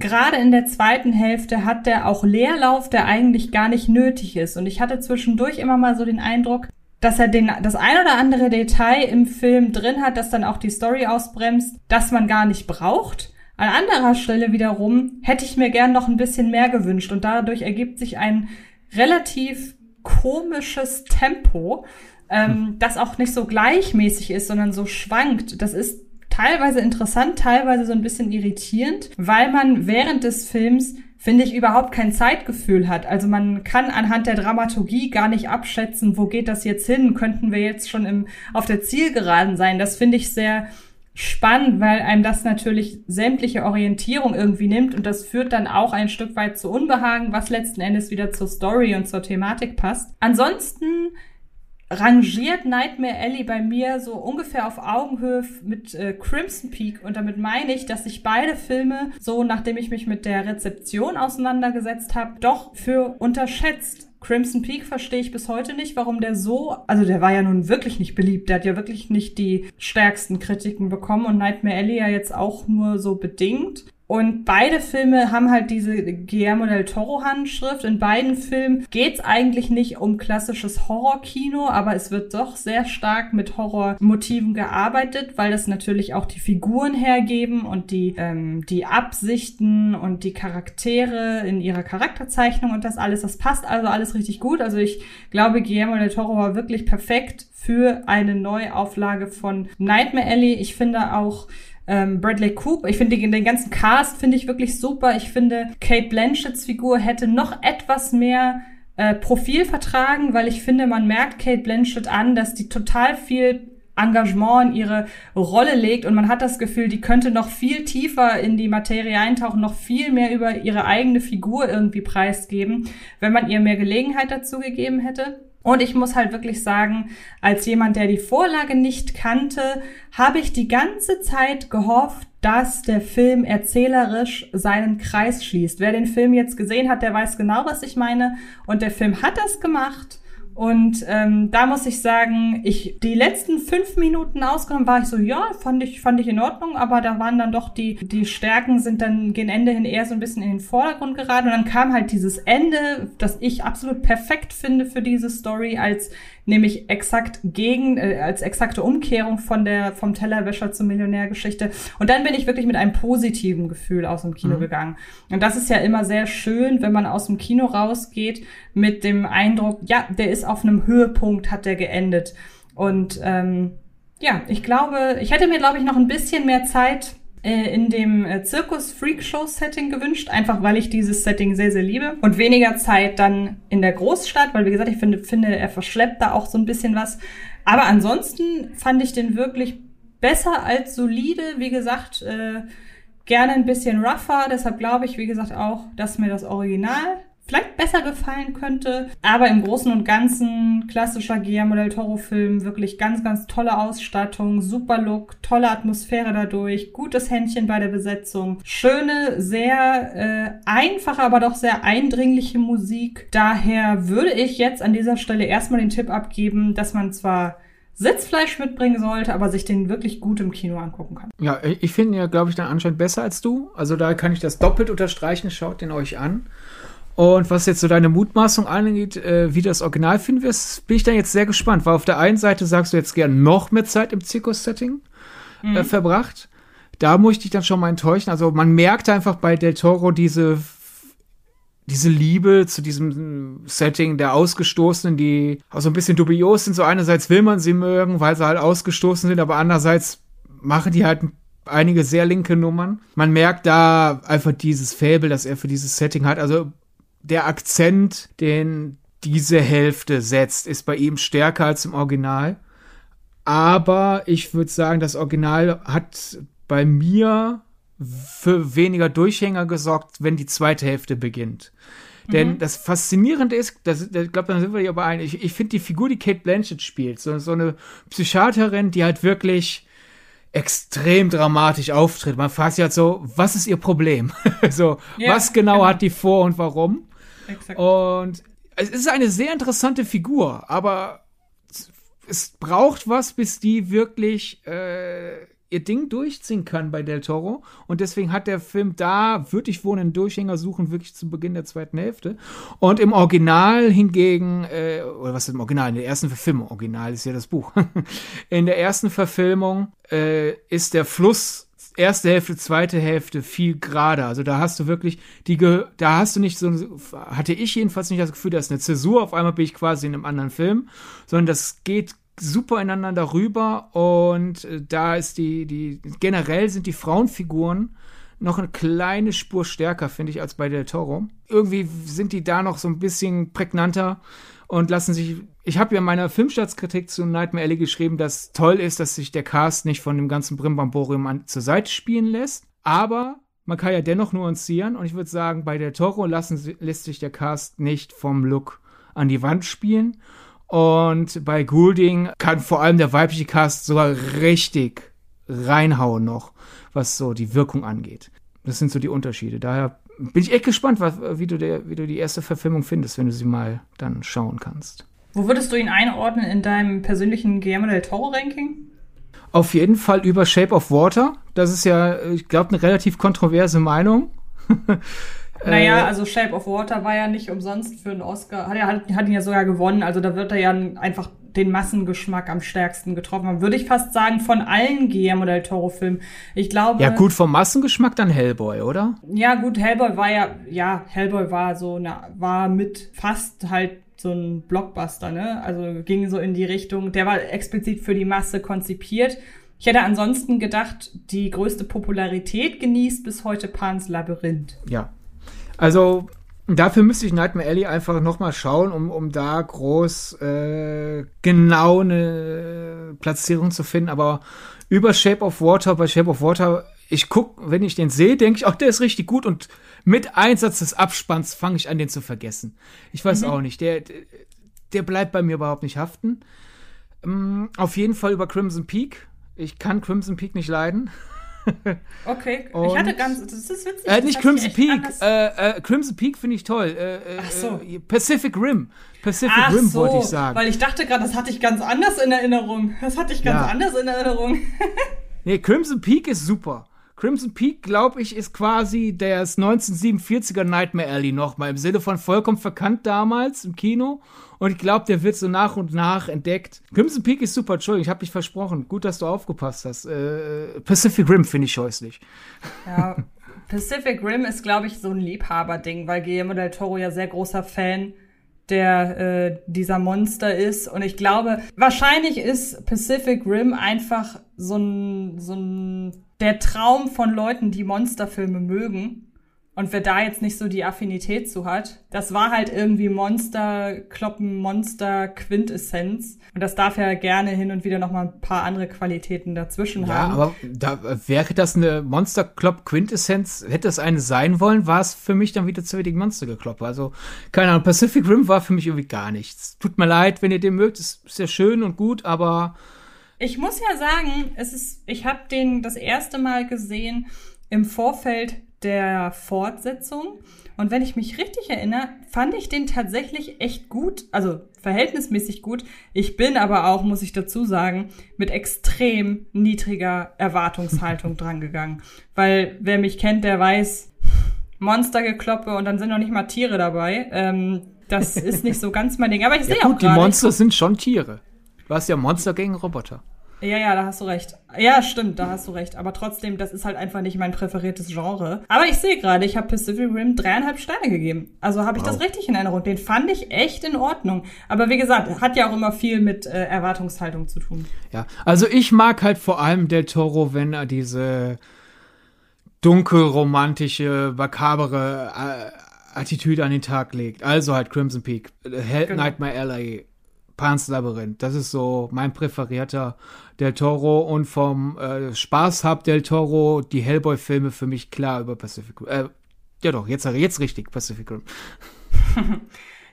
gerade in der zweiten Hälfte hat der auch Leerlauf, der eigentlich gar nicht nötig ist. Und ich hatte zwischendurch immer mal so den Eindruck, dass er den, das ein oder andere Detail im Film drin hat, das dann auch die Story ausbremst, das man gar nicht braucht. An anderer Stelle wiederum hätte ich mir gern noch ein bisschen mehr gewünscht. Und dadurch ergibt sich ein relativ komisches Tempo, ähm, das auch nicht so gleichmäßig ist, sondern so schwankt. Das ist teilweise interessant, teilweise so ein bisschen irritierend, weil man während des Films, finde ich, überhaupt kein Zeitgefühl hat. Also man kann anhand der Dramaturgie gar nicht abschätzen, wo geht das jetzt hin? Könnten wir jetzt schon im, auf der Zielgeraden sein? Das finde ich sehr spannend, weil einem das natürlich sämtliche Orientierung irgendwie nimmt und das führt dann auch ein Stück weit zu Unbehagen, was letzten Endes wieder zur Story und zur Thematik passt. Ansonsten rangiert Nightmare Alley bei mir so ungefähr auf Augenhöhe mit äh, Crimson Peak. Und damit meine ich, dass ich beide Filme, so nachdem ich mich mit der Rezeption auseinandergesetzt habe, doch für unterschätzt. Crimson Peak verstehe ich bis heute nicht, warum der so, also der war ja nun wirklich nicht beliebt, der hat ja wirklich nicht die stärksten Kritiken bekommen und Nightmare Alley ja jetzt auch nur so bedingt. Und beide Filme haben halt diese Guillermo del Toro-Handschrift. In beiden Filmen geht's eigentlich nicht um klassisches Horrorkino, aber es wird doch sehr stark mit Horrormotiven gearbeitet, weil das natürlich auch die Figuren hergeben und die ähm, die Absichten und die Charaktere in ihrer Charakterzeichnung und das alles. Das passt also alles richtig gut. Also ich glaube, Guillermo del Toro war wirklich perfekt für eine Neuauflage von Nightmare Alley. Ich finde auch Bradley Cooper, ich finde den, den ganzen Cast finde ich wirklich super. Ich finde, Kate Blanchetts Figur hätte noch etwas mehr äh, Profil vertragen, weil ich finde, man merkt Kate Blanchett an, dass die total viel Engagement in ihre Rolle legt und man hat das Gefühl, die könnte noch viel tiefer in die Materie eintauchen, noch viel mehr über ihre eigene Figur irgendwie preisgeben, wenn man ihr mehr Gelegenheit dazu gegeben hätte. Und ich muss halt wirklich sagen, als jemand, der die Vorlage nicht kannte, habe ich die ganze Zeit gehofft, dass der Film erzählerisch seinen Kreis schließt. Wer den Film jetzt gesehen hat, der weiß genau, was ich meine. Und der Film hat das gemacht. Und ähm, da muss ich sagen, ich die letzten fünf Minuten ausgenommen war ich so, ja, fand ich fand ich in Ordnung, aber da waren dann doch die die Stärken sind dann gegen Ende hin eher so ein bisschen in den Vordergrund geraten und dann kam halt dieses Ende, das ich absolut perfekt finde für diese Story, als nämlich exakt gegen äh, als exakte Umkehrung von der vom Tellerwäscher zur Millionärgeschichte und dann bin ich wirklich mit einem positiven Gefühl aus dem Kino mhm. gegangen und das ist ja immer sehr schön, wenn man aus dem Kino rausgeht mit dem Eindruck, ja, der ist auf einem Höhepunkt hat der geendet. Und ähm, ja, ich glaube, ich hätte mir, glaube ich, noch ein bisschen mehr Zeit äh, in dem äh, Zirkus-Freakshow-Setting gewünscht, einfach weil ich dieses Setting sehr, sehr liebe. Und weniger Zeit dann in der Großstadt, weil, wie gesagt, ich finde, finde, er verschleppt da auch so ein bisschen was. Aber ansonsten fand ich den wirklich besser als solide. Wie gesagt, äh, gerne ein bisschen rougher. Deshalb glaube ich, wie gesagt, auch, dass mir das Original vielleicht besser gefallen könnte, aber im Großen und Ganzen klassischer Guillermo del Toro-Film, wirklich ganz, ganz tolle Ausstattung, super Look, tolle Atmosphäre dadurch, gutes Händchen bei der Besetzung, schöne, sehr äh, einfache, aber doch sehr eindringliche Musik. Daher würde ich jetzt an dieser Stelle erstmal den Tipp abgeben, dass man zwar Sitzfleisch mitbringen sollte, aber sich den wirklich gut im Kino angucken kann. Ja, ich finde ja, glaube ich, dann anscheinend besser als du. Also da kann ich das doppelt unterstreichen, schaut den euch an. Und was jetzt so deine Mutmaßung angeht, äh, wie das Original finden wirst, bin ich dann jetzt sehr gespannt, weil auf der einen Seite sagst du jetzt gern noch mehr Zeit im Zirkus-Setting mhm. äh, verbracht. Da muss ich dich dann schon mal enttäuschen. Also man merkt einfach bei Del Toro diese, diese Liebe zu diesem Setting der Ausgestoßenen, die auch so ein bisschen dubios sind. So einerseits will man sie mögen, weil sie halt ausgestoßen sind, aber andererseits machen die halt einige sehr linke Nummern. Man merkt da einfach dieses Faible, das er für dieses Setting hat. Also der Akzent, den diese Hälfte setzt, ist bei ihm stärker als im Original. Aber ich würde sagen, das Original hat bei mir für weniger Durchhänger gesorgt, wenn die zweite Hälfte beginnt. Mhm. Denn das Faszinierende ist, das, das, ich glaube, da sind wir hier bei einem, ich, ich finde die Figur, die Kate Blanchett spielt, so, so eine Psychiaterin, die halt wirklich extrem dramatisch auftritt. Man fragt sich halt so, was ist ihr Problem? so, yeah, was genau, genau hat die vor und warum? Exakt. Und es ist eine sehr interessante Figur, aber es braucht was, bis die wirklich äh, ihr Ding durchziehen kann bei Del Toro. Und deswegen hat der Film da, würde ich wohl einen Durchhänger suchen, wirklich zu Beginn der zweiten Hälfte. Und im Original hingegen, äh, oder was ist im Original? In der ersten Verfilmung, Original ist ja das Buch. In der ersten Verfilmung äh, ist der Fluss erste Hälfte, zweite Hälfte viel gerader. Also da hast du wirklich die, Ge- da hast du nicht so, hatte ich jedenfalls nicht das Gefühl, dass eine Zäsur, auf einmal bin ich quasi in einem anderen Film, sondern das geht super ineinander rüber und da ist die, die, generell sind die Frauenfiguren noch eine kleine Spur stärker, finde ich, als bei Del Toro. Irgendwie sind die da noch so ein bisschen prägnanter und lassen sich, ich habe ja in meiner Filmstartskritik zu Nightmare Alley geschrieben, dass toll ist, dass sich der Cast nicht von dem ganzen Brimborium an zur Seite spielen lässt, aber man kann ja dennoch nuancieren und ich würde sagen, bei Del Toro lassen, lässt sich der Cast nicht vom Look an die Wand spielen. Und bei Goulding kann vor allem der weibliche Cast sogar richtig reinhauen noch, was so die Wirkung angeht. Das sind so die Unterschiede. Daher bin ich echt gespannt, was, wie, du der, wie du die erste Verfilmung findest, wenn du sie mal dann schauen kannst. Wo würdest du ihn einordnen in deinem persönlichen Guillermo del Toro-Ranking? Auf jeden Fall über Shape of Water. Das ist ja, ich glaube, eine relativ kontroverse Meinung. Naja, also Shape of Water war ja nicht umsonst für einen Oscar, hat, hat, hat ihn ja sogar gewonnen, also da wird er ja einfach den Massengeschmack am stärksten getroffen haben, würde ich fast sagen, von allen Guillermo del Toro-Filmen. Ich glaube... Ja gut, vom Massengeschmack dann Hellboy, oder? Ja gut, Hellboy war ja, ja, Hellboy war so, na, war mit fast halt so ein Blockbuster, ne, also ging so in die Richtung, der war explizit für die Masse konzipiert. Ich hätte ansonsten gedacht, die größte Popularität genießt bis heute Pans Labyrinth. Ja. Also, dafür müsste ich Nightmare Alley einfach nochmal schauen, um, um da groß äh, genau eine Platzierung zu finden. Aber über Shape of Water, bei Shape of Water, ich gucke, wenn ich den sehe, denke ich, ach, der ist richtig gut. Und mit Einsatz des Abspanns fange ich an, den zu vergessen. Ich weiß mhm. auch nicht, der, der bleibt bei mir überhaupt nicht haften. Ähm, auf jeden Fall über Crimson Peak. Ich kann Crimson Peak nicht leiden. Okay, und ich hatte ganz, das ist witzig. Äh, nicht Crimson Peak, äh, äh, Crimson Peak finde ich toll. Äh, Ach so. äh, Pacific Rim, Pacific Ach Rim so, wollte ich sagen. Weil ich dachte gerade, das hatte ich ganz anders in Erinnerung. Das hatte ich ganz ja. anders in Erinnerung. Nee, Crimson Peak ist super. Crimson Peak, glaube ich, ist quasi das neunzehnhundertsiebenundvierziger Nightmare Alley nochmal, im Sinne von vollkommen verkannt damals im Kino. Und ich glaube, der wird so nach und nach entdeckt. Crimson Peak ist super, Entschuldigung, ich habe dich versprochen. Gut, dass du aufgepasst hast. Äh, Pacific Rim finde ich scheußlich. Ja, Pacific Rim ist, glaube ich, so ein Liebhaberding, weil Guillermo del Toro ja sehr großer Fan der äh, dieser Monster ist. Und ich glaube, wahrscheinlich ist Pacific Rim einfach so ein so ein der Traum von Leuten, die Monsterfilme mögen, und wer da jetzt nicht so die Affinität zu hat, das war halt irgendwie Monster, Kloppen, Monster, Quintessenz. Und das darf ja gerne hin und wieder noch mal ein paar andere Qualitäten dazwischen ja, haben. Ja, aber da wäre das eine Monster-Klopp-Quintessenz, hätte das eine sein wollen, war es für mich dann wieder zu wenig Monstergeklopp. Also, keine Ahnung, Pacific Rim war für mich irgendwie gar nichts. Tut mir leid, wenn ihr den mögt, ist sehr schön und gut, aber... Ich muss ja sagen, es ist, ich habe den das erste Mal gesehen im Vorfeld der Fortsetzung. Und wenn ich mich richtig erinnere, fand ich den tatsächlich echt gut, also verhältnismäßig gut. Ich bin aber auch, muss ich dazu sagen, mit extrem niedriger Erwartungshaltung drangegangen. Weil wer mich kennt, der weiß, Monstergekloppe und dann sind noch nicht mal Tiere dabei. Ähm, das ist nicht so ganz mein Ding. Aber ich sehe ja, auch gerade. Die Monster sind schon Tiere. Du hast ja Monster gegen Roboter. Ja, ja, da hast du recht. Ja, stimmt, da hast du recht. Aber trotzdem, das ist halt einfach nicht mein präferiertes Genre. Aber ich sehe gerade, ich habe Pacific Rim dreieinhalb Sterne gegeben. Also habe ich wow. das richtig in Erinnerung. Den fand ich echt in Ordnung. Aber wie gesagt, hat ja auch immer viel mit äh, Erwartungshaltung zu tun. Ja, also ich mag halt vor allem Del Toro, wenn er diese dunkelromantische, makabere äh, Attitüde an den Tag legt. Also halt Crimson Peak, Hell, genau. Nightmare Alley, Pans Labyrinth, das ist so mein präferierter Del Toro und vom äh, Spaß-Hub Del Toro die Hellboy-Filme für mich klar über Pacific Rim. Äh, ja doch, jetzt, jetzt richtig, Pacific Rim.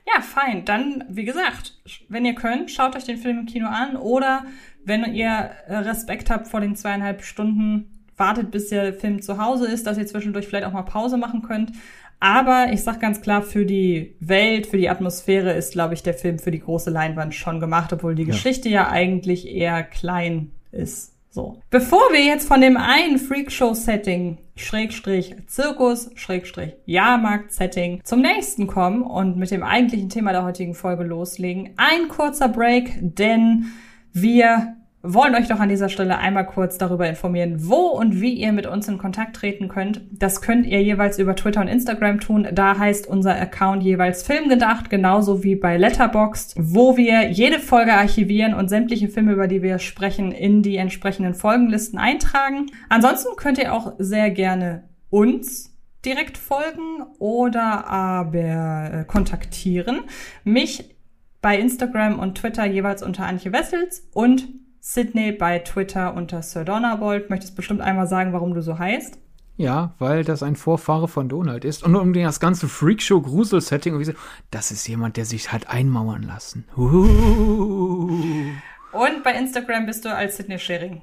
Ja, fein. Dann, wie gesagt, wenn ihr könnt, schaut euch den Film im Kino an oder wenn ihr Respekt habt vor den zweieinhalb Stunden, wartet, bis der Film zu Hause ist, dass ihr zwischendurch vielleicht auch mal Pause machen könnt. Aber ich sag ganz klar, für die Welt, für die Atmosphäre ist, glaube ich, der Film für die große Leinwand schon gemacht, obwohl die ja. Geschichte ja eigentlich eher klein ist. So. Bevor wir jetzt von dem einen Freakshow-Setting, Schrägstrich Zirkus, Schrägstrich Jahrmarkt-Setting zum nächsten kommen und mit dem eigentlichen Thema der heutigen Folge loslegen, ein kurzer Break, denn wir wollen euch doch an dieser Stelle einmal kurz darüber informieren, wo und wie ihr mit uns in Kontakt treten könnt. Das könnt ihr jeweils über Twitter und Instagram tun. Da heißt unser Account jeweils Filmgedacht, genauso wie bei Letterboxd, wo wir jede Folge archivieren und sämtliche Filme, über die wir sprechen, in die entsprechenden Folgenlisten eintragen. Ansonsten könnt ihr auch sehr gerne uns direkt folgen oder aber kontaktieren. Mich bei Instagram und Twitter jeweils unter Antje Wessels und Sidney bei Twitter unter Sir Donnerbolt. Möchtest bestimmt einmal sagen, warum du so heißt? Ja, weil das ein Vorfahre von Donald ist. Und um das ganze Freakshow-Grusel-Setting, und so, das ist jemand, der sich hat einmauern lassen. Und bei Instagram bist du als Sidney Schering.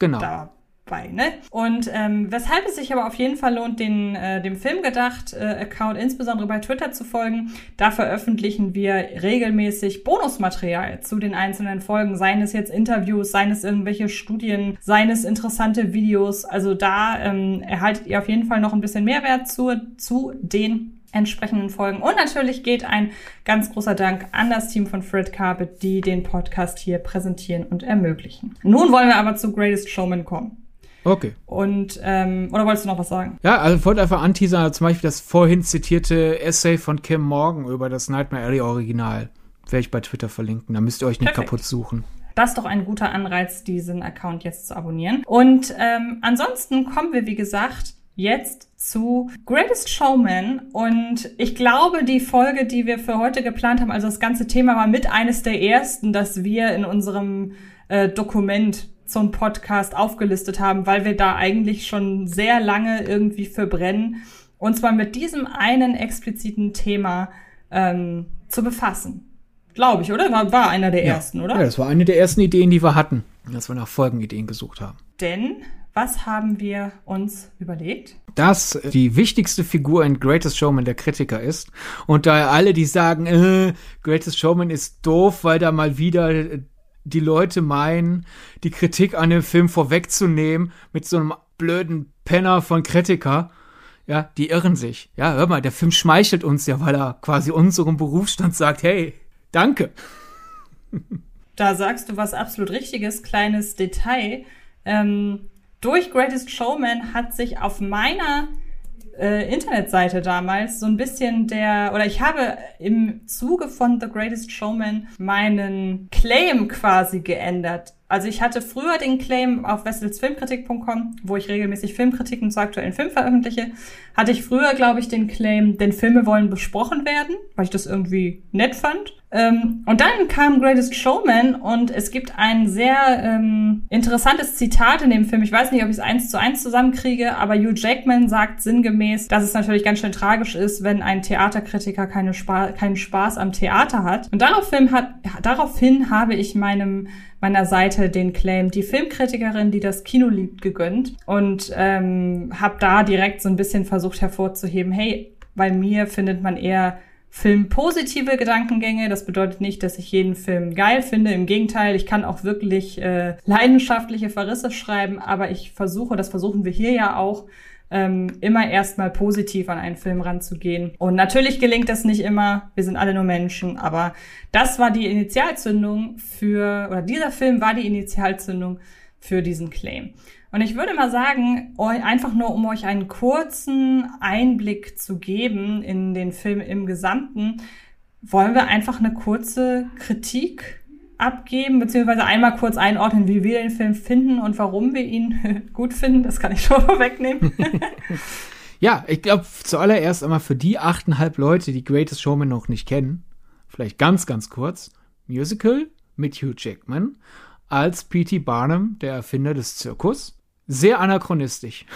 Genau. Da. Bei, ne? Und ähm, weshalb es sich aber auf jeden Fall lohnt, den äh, dem Filmgedacht-Account äh, insbesondere bei Twitter zu folgen, da veröffentlichen wir regelmäßig Bonusmaterial zu den einzelnen Folgen, seien es jetzt Interviews, seien es irgendwelche Studien, seien es interessante Videos. Also da ähm, erhaltet ihr auf jeden Fall noch ein bisschen Mehrwert zu, zu den entsprechenden Folgen. Und natürlich geht ein ganz großer Dank an das Team von Fred Carpet, die den Podcast hier präsentieren und ermöglichen. Nun wollen wir aber zu Greatest Showman kommen. Okay. Und, ähm, oder wolltest du noch was sagen? Ja, also ich wollte einfach anteasern, zum Beispiel das vorhin zitierte Essay von Kim Morgan über das Nightmare Alley Original. Werde ich bei Twitter verlinken, da müsst ihr euch nicht Perfekt. kaputt suchen. Das ist doch ein guter Anreiz, diesen Account jetzt zu abonnieren. Und ähm, ansonsten kommen wir, wie gesagt, jetzt zu Greatest Showman. Und ich glaube, die Folge, die wir für heute geplant haben, also das ganze Thema war mit eines der ersten, dass wir in unserem äh, Dokument so einen Podcast aufgelistet haben, weil wir da eigentlich schon sehr lange irgendwie für brennen, uns mal mit diesem einen expliziten Thema ähm, zu befassen. Glaube ich, oder? War, war einer der ja. ersten, oder? Ja, das war eine der ersten Ideen, die wir hatten, dass wir nach Folgenideen gesucht haben. Denn was haben wir uns überlegt? Dass die wichtigste Figur in Greatest Showman der Kritiker ist. Und da alle, die sagen, äh, Greatest Showman ist doof, weil da mal wieder die Leute meinen, die Kritik an dem Film vorwegzunehmen mit so einem blöden Penner von Kritiker. Ja, die irren sich. Ja, hör mal, der Film schmeichelt uns ja, weil er quasi unserem Berufsstand sagt, hey, danke. Da sagst du was absolut Richtiges, kleines Detail. Ähm, durch Greatest Showman hat sich auf meiner äh, Internetseite damals so ein bisschen der, oder ich habe im Zuge von The Greatest Showman meinen Claim quasi geändert. Also ich hatte früher den Claim auf wessels filmkritik punkt com, wo ich regelmäßig Filmkritiken zu aktuellen Filmen veröffentliche, hatte ich früher, glaube ich, den Claim, denn Filme wollen besprochen werden, weil ich das irgendwie nett fand. Ähm, und dann kam Greatest Showman und es gibt ein sehr ähm, interessantes Zitat in dem Film. Ich weiß nicht, ob ich es eins zu eins zusammenkriege, aber Hugh Jackman sagt sinngemäß, dass es natürlich ganz schön tragisch ist, wenn ein Theaterkritiker keine Spa- keinen Spaß am Theater hat. Und daraufhin, hat, daraufhin habe ich meinem meiner Seite den Claim, die Filmkritikerin, die das Kino liebt, gegönnt. Und ähm, habe da direkt so ein bisschen versucht hervorzuheben, hey, bei mir findet man eher filmpositive Gedankengänge. Das bedeutet nicht, dass ich jeden Film geil finde. Im Gegenteil, ich kann auch wirklich äh, leidenschaftliche Verrisse schreiben, aber ich versuche, das versuchen wir hier ja auch, ähm, immer erstmal positiv an einen Film ranzugehen. Und natürlich gelingt das nicht immer. Wir sind alle nur Menschen. Aber das war die Initialzündung für, oder dieser Film war die Initialzündung für diesen Claim. Und ich würde mal sagen, einfach nur, um euch einen kurzen Einblick zu geben in den Film im Gesamten, wollen wir einfach eine kurze Kritik abgeben, beziehungsweise einmal kurz einordnen, wie wir den Film finden und warum wir ihn gut finden. Das kann ich schon vorwegnehmen. Ja, ich glaube, zuallererst einmal für die achteinhalb Leute, die Greatest Showman noch nicht kennen, vielleicht ganz, ganz kurz, Musical mit Hugh Jackman als P T Barnum, der Erfinder des Zirkus. Sehr anachronistisch.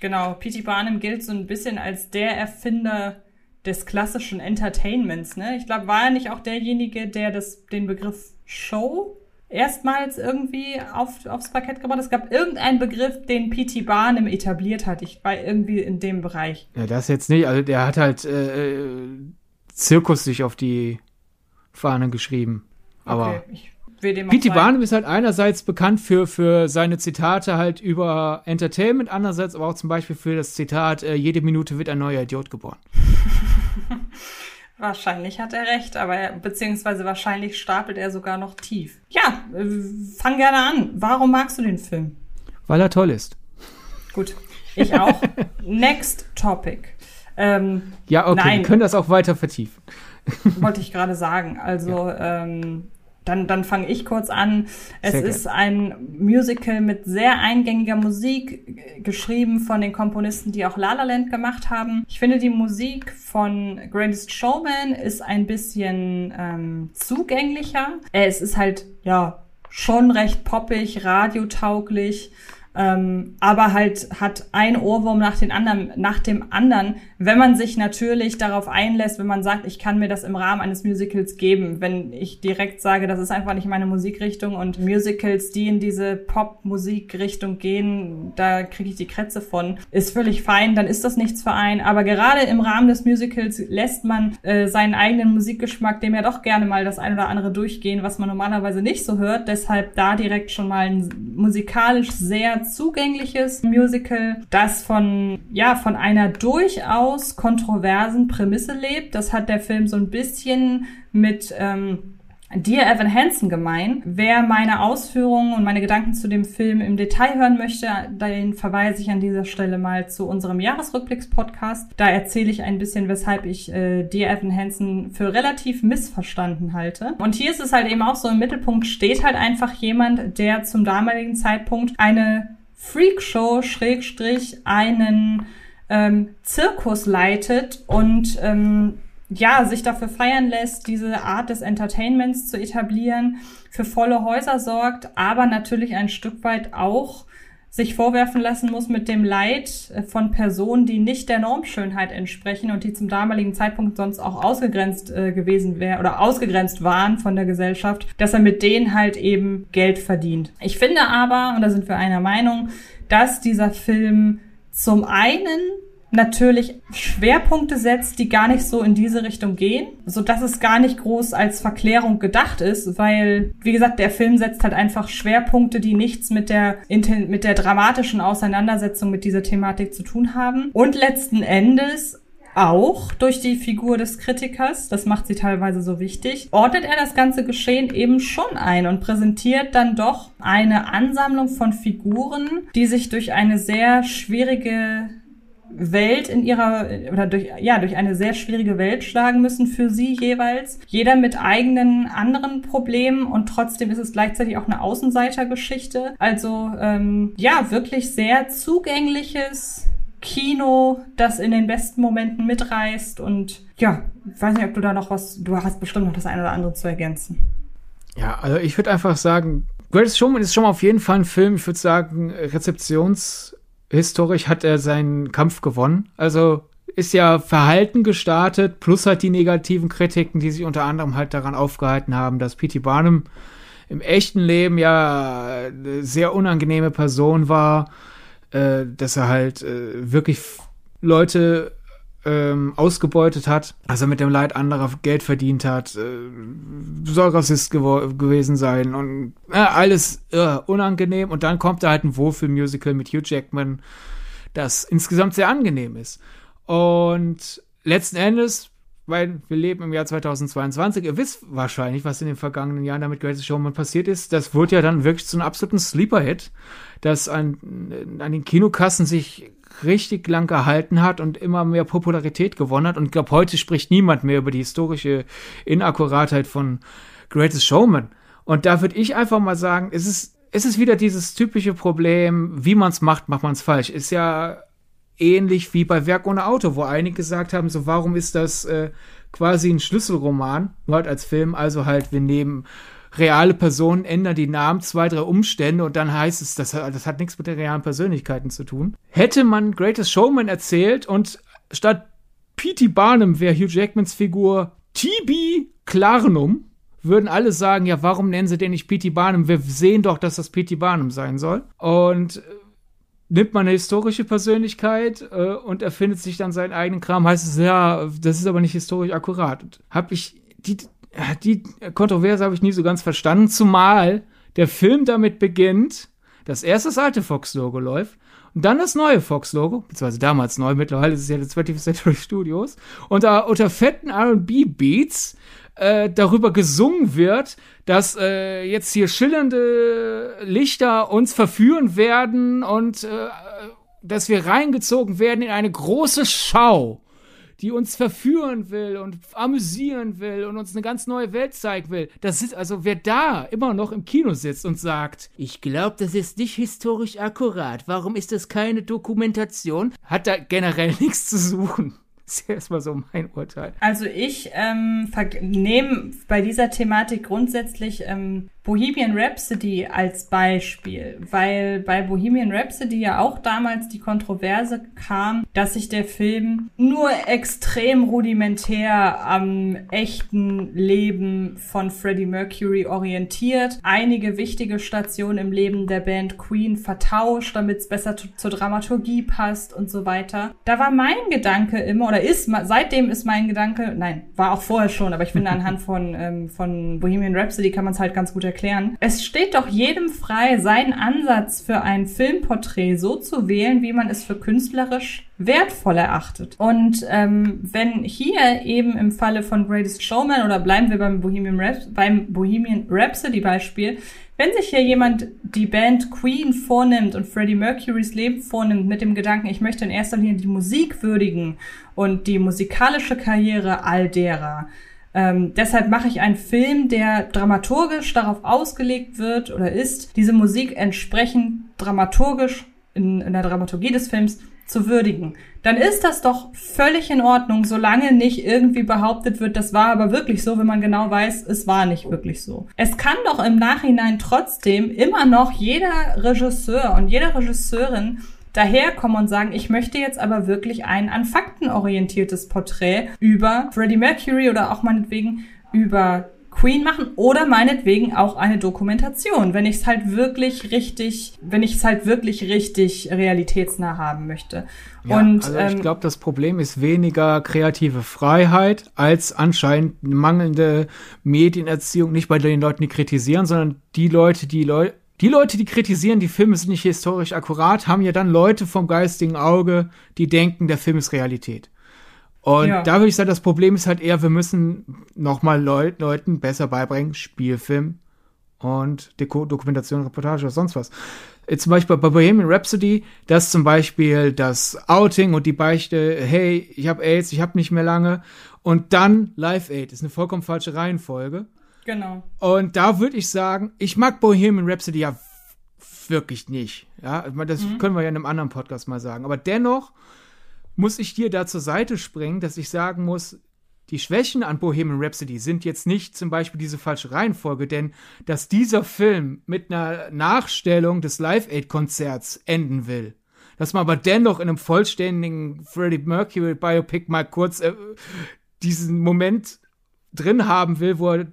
Genau, P T Barnum gilt so ein bisschen als der Erfinder des klassischen Entertainments, ne? Ich glaube, war er nicht auch derjenige, der das, den Begriff Show erstmals irgendwie auf, aufs Parkett gebracht hat? Es gab irgendeinen Begriff, den P T Barnum etabliert hat. Ich war irgendwie in dem Bereich. Ja, das jetzt nicht. Also der hat halt äh, Zirkus sich auf die Fahne geschrieben. Aber okay, P T Barnum ist halt einerseits bekannt für, für seine Zitate halt über Entertainment, andererseits aber auch zum Beispiel für das Zitat, äh, jede Minute wird ein neuer Idiot geboren. Wahrscheinlich hat er recht, aber er, beziehungsweise wahrscheinlich stapelt er sogar noch tief. Ja, fang gerne an. Warum magst du den Film? Weil er toll ist. Gut, ich auch. Next Topic. Ähm, ja, okay, nein. Wir können das auch weiter vertiefen. Wollte ich gerade sagen. Also, ja. ähm, Dann, dann fange ich kurz an. Es ist ein Musical mit sehr eingängiger Musik, geschrieben von den Komponisten, die auch La La Land gemacht haben. Ich finde, die Musik von Greatest Showman ist ein bisschen ähm, zugänglicher. Es ist halt ja schon recht poppig, radiotauglich, ähm, aber halt hat ein Ohrwurm nach den anderen, nach dem anderen, wenn man sich natürlich darauf einlässt, wenn man sagt, ich kann mir das im Rahmen eines Musicals geben, wenn ich direkt sage, das ist einfach nicht meine Musikrichtung und Musicals, die in diese Pop-Musikrichtung gehen, da kriege ich die Krätze von, ist völlig fein, dann ist das nichts für einen, aber gerade im Rahmen des Musicals lässt man äh, seinen eigenen Musikgeschmack, dem ja doch gerne mal das ein oder andere durchgehen, was man normalerweise nicht so hört, deshalb da direkt schon mal ein musikalisch sehr zugängliches Musical, das von, ja, von einer durchaus aus kontroversen Prämisse lebt. Das hat der Film so ein bisschen mit ähm, Dear Evan Hansen gemein. Wer meine Ausführungen und meine Gedanken zu dem Film im Detail hören möchte, den verweise ich an dieser Stelle mal zu unserem Jahresrückblicks-Podcast. Da erzähle ich ein bisschen, weshalb ich äh, Dear Evan Hansen für relativ missverstanden halte. Und hier ist es halt eben auch so, im Mittelpunkt steht halt einfach jemand, der zum damaligen Zeitpunkt eine Freakshow schrägstrich einen Ähm, Zirkus leitet und ähm, ja, sich dafür feiern lässt, diese Art des Entertainments zu etablieren, für volle Häuser sorgt, aber natürlich ein Stück weit auch sich vorwerfen lassen muss mit dem Leid von Personen, die nicht der Normschönheit entsprechen und die zum damaligen Zeitpunkt sonst auch ausgegrenzt äh, gewesen wären oder ausgegrenzt waren von der Gesellschaft, dass er mit denen halt eben Geld verdient. Ich finde aber, und da sind wir einer Meinung, dass dieser Film zum einen natürlich Schwerpunkte setzt, die gar nicht so in diese Richtung gehen, so dass es gar nicht groß als Verklärung gedacht ist, weil, wie gesagt, der Film setzt halt einfach Schwerpunkte, die nichts mit der mit der dramatischen Auseinandersetzung mit dieser Thematik zu tun haben. Und letzten Endes auch durch die Figur des Kritikers, das macht sie teilweise so wichtig, ordnet er das ganze Geschehen eben schon ein und präsentiert dann doch eine Ansammlung von Figuren, die sich durch eine sehr schwierige Welt in ihrer, oder durch, ja, durch eine sehr schwierige Welt schlagen müssen für sie jeweils. Jeder mit eigenen anderen Problemen und trotzdem ist es gleichzeitig auch eine Außenseitergeschichte. Also, ähm, ja, wirklich sehr zugängliches Kino, das in den besten Momenten mitreißt und ja, ich weiß nicht, ob du da noch was, du hast bestimmt noch das eine oder andere zu ergänzen. Ja, also ich würde einfach sagen, Greatest Showman ist schon mal auf jeden Fall ein Film, ich würde sagen, rezeptionshistorisch hat er seinen Kampf gewonnen, also ist ja verhalten gestartet, plus halt die negativen Kritiken, die sich unter anderem halt daran aufgehalten haben, dass P T Barnum im echten Leben ja eine sehr unangenehme Person war, dass er halt äh, wirklich Leute ähm, ausgebeutet hat, also mit dem Leid anderer Geld verdient hat, äh, soll Rassist gewo- gewesen sein und äh, alles äh, unangenehm. Und dann kommt da halt ein Wohlfühlmusical mit Hugh Jackman, das insgesamt sehr angenehm ist. Und letzten Endes, weil wir leben im Jahr zweitausendzweiundzwanzig, ihr wisst wahrscheinlich, was in den vergangenen Jahren damit Greatest Showman passiert ist, das wurde ja dann wirklich zu einem absoluten Sleeper-Hit, das an, an den Kinokassen sich richtig lang gehalten hat und immer mehr Popularität gewonnen hat. Und ich glaube, heute spricht niemand mehr über die historische Inakkuratheit von Greatest Showman. Und da würde ich einfach mal sagen, es ist, es ist wieder dieses typische Problem, wie man es macht, macht man es falsch. Ist ja ähnlich wie bei Werk ohne Auto, wo einige gesagt haben, so warum ist das äh, quasi ein Schlüsselroman, nur halt als Film, also halt wir nehmen reale Personen, ändern die Namen, zwei, drei Umstände und dann heißt es, das, das hat nichts mit den realen Persönlichkeiten zu tun. Hätte man Greatest Showman erzählt und statt P T Barnum wäre Hugh Jackmans Figur Tibi Clarnum, würden alle sagen, ja warum nennen sie den nicht P T Barnum, wir sehen doch, dass das P T Barnum sein soll und nimmt man eine historische Persönlichkeit äh, und erfindet sich dann seinen eigenen Kram, heißt es, ja, das ist aber nicht historisch akkurat. Hab ich, die, die Kontroverse habe ich nie so ganz verstanden, zumal der Film damit beginnt, dass erst das alte Fox-Logo läuft Und dann das neue Fox-Logo, beziehungsweise damals neu, mittlerweile ist es ja die twentieth Century Studios, und da unter fetten R and B-Beats äh, darüber gesungen wird, dass äh, jetzt hier schillernde Lichter uns verführen werden und äh, dass wir reingezogen werden in eine große Schau, die uns verführen will und amüsieren will und uns eine ganz neue Welt zeigen will. Das ist also, wer da immer noch im Kino sitzt und sagt, ich glaube, das ist nicht historisch akkurat, warum ist das keine Dokumentation, hat da generell nichts zu suchen. Das ist erstmal so mein Urteil. Also ich ähm, ver- nehme bei dieser Thematik grundsätzlich ähm, Bohemian Rhapsody als Beispiel, weil bei Bohemian Rhapsody ja auch damals die Kontroverse kam, dass sich der Film nur extrem rudimentär am echten Leben von Freddie Mercury orientiert, einige wichtige Stationen im Leben der Band Queen vertauscht, damit es besser t- zur Dramaturgie passt und so weiter. Da war mein Gedanke immer, oder ist, seitdem ist mein Gedanke, nein, war auch vorher schon, aber ich finde anhand von, ähm, von Bohemian Rhapsody kann man es halt ganz gut erklären. Erklären. Es steht doch jedem frei, seinen Ansatz für ein Filmporträt so zu wählen, wie man es für künstlerisch wertvoll erachtet. Und ähm, wenn hier eben im Falle von Greatest Showman, oder bleiben wir beim Bohemian, Raps- beim Bohemian Rhapsody-Beispiel, wenn sich hier jemand die Band Queen vornimmt und Freddie Mercurys Leben vornimmt mit dem Gedanken, ich möchte in erster Linie die Musik würdigen und die musikalische Karriere all derer, Ähm, deshalb mache ich einen Film, der dramaturgisch darauf ausgelegt wird oder ist, diese Musik entsprechend dramaturgisch in, in der Dramaturgie des Films zu würdigen. Dann ist das doch völlig in Ordnung, solange nicht irgendwie behauptet wird, das war aber wirklich so, wenn man genau weiß, es war nicht wirklich so. Es kann doch im Nachhinein trotzdem immer noch jeder Regisseur und jede Regisseurin daherkommen und sagen, ich möchte jetzt aber wirklich ein an Fakten orientiertes Porträt über Freddie Mercury oder auch meinetwegen über Queen machen oder meinetwegen auch eine Dokumentation, wenn ich es halt wirklich richtig, wenn ich es halt wirklich richtig realitätsnah haben möchte. Ja, und also ich ähm, glaube, das Problem ist weniger kreative Freiheit als anscheinend mangelnde Medienerziehung, nicht bei den Leuten, die kritisieren, sondern die Leute, die Leute Die Leute, die kritisieren, die Filme sind nicht historisch akkurat, haben ja dann Leute vom geistigen Auge, die denken, der Film ist Realität. Und ja. Da würde ich sagen, das Problem ist halt eher, wir müssen nochmal Leu- Leuten besser beibringen, Spielfilm und Deko- Dokumentation, Reportage oder sonst was. Zum Beispiel bei Bohemian Rhapsody, dass zum Beispiel das Outing und die Beichte, hey, ich habe AIDS, ich habe nicht mehr lange, und dann Live Aid, ist eine vollkommen falsche Reihenfolge. Genau. Und da würde ich sagen, ich mag Bohemian Rhapsody ja f- wirklich nicht. Ja, das mhm. können wir ja in einem anderen Podcast mal sagen. Aber dennoch muss ich dir da zur Seite springen, dass ich sagen muss, die Schwächen an Bohemian Rhapsody sind jetzt nicht zum Beispiel diese falsche Reihenfolge, denn dass dieser Film mit einer Nachstellung des Live-Aid-Konzerts enden will, dass man aber dennoch in einem vollständigen Freddie Mercury-Biopic mal kurz äh, diesen Moment drin haben will, wo er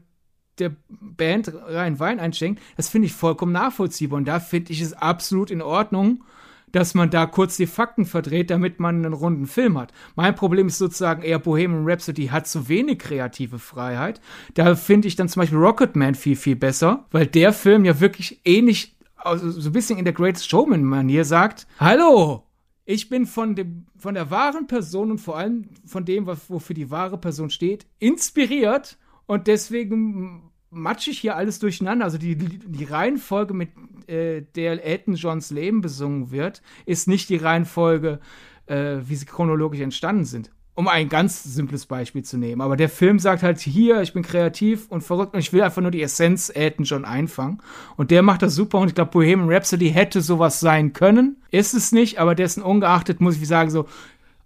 der Band rein Wein einschenkt, das finde ich vollkommen nachvollziehbar. Und da finde ich es absolut in Ordnung, dass man da kurz die Fakten verdreht, damit man einen runden Film hat. Mein Problem ist sozusagen eher, Bohemian Rhapsody hat zu wenig kreative Freiheit. Da finde ich dann zum Beispiel Rocketman viel, viel besser, weil der Film ja wirklich ähnlich, also so ein bisschen in der Greatest Showman-Manier sagt, hallo, ich bin von dem, von der wahren Person und vor allem von dem, was, wofür die wahre Person steht, inspiriert. Und deswegen matsche ich hier alles durcheinander. Also die, die Reihenfolge, mit äh, der Elton Johns Leben besungen wird, ist nicht die Reihenfolge, äh, wie sie chronologisch entstanden sind. Um ein ganz simples Beispiel zu nehmen. Aber der Film sagt halt, hier, ich bin kreativ und verrückt und ich will einfach nur die Essenz Elton John einfangen. Und der macht das super. Und ich glaube, Bohemian Rhapsody hätte sowas sein können. Ist es nicht, aber dessen ungeachtet muss ich sagen, so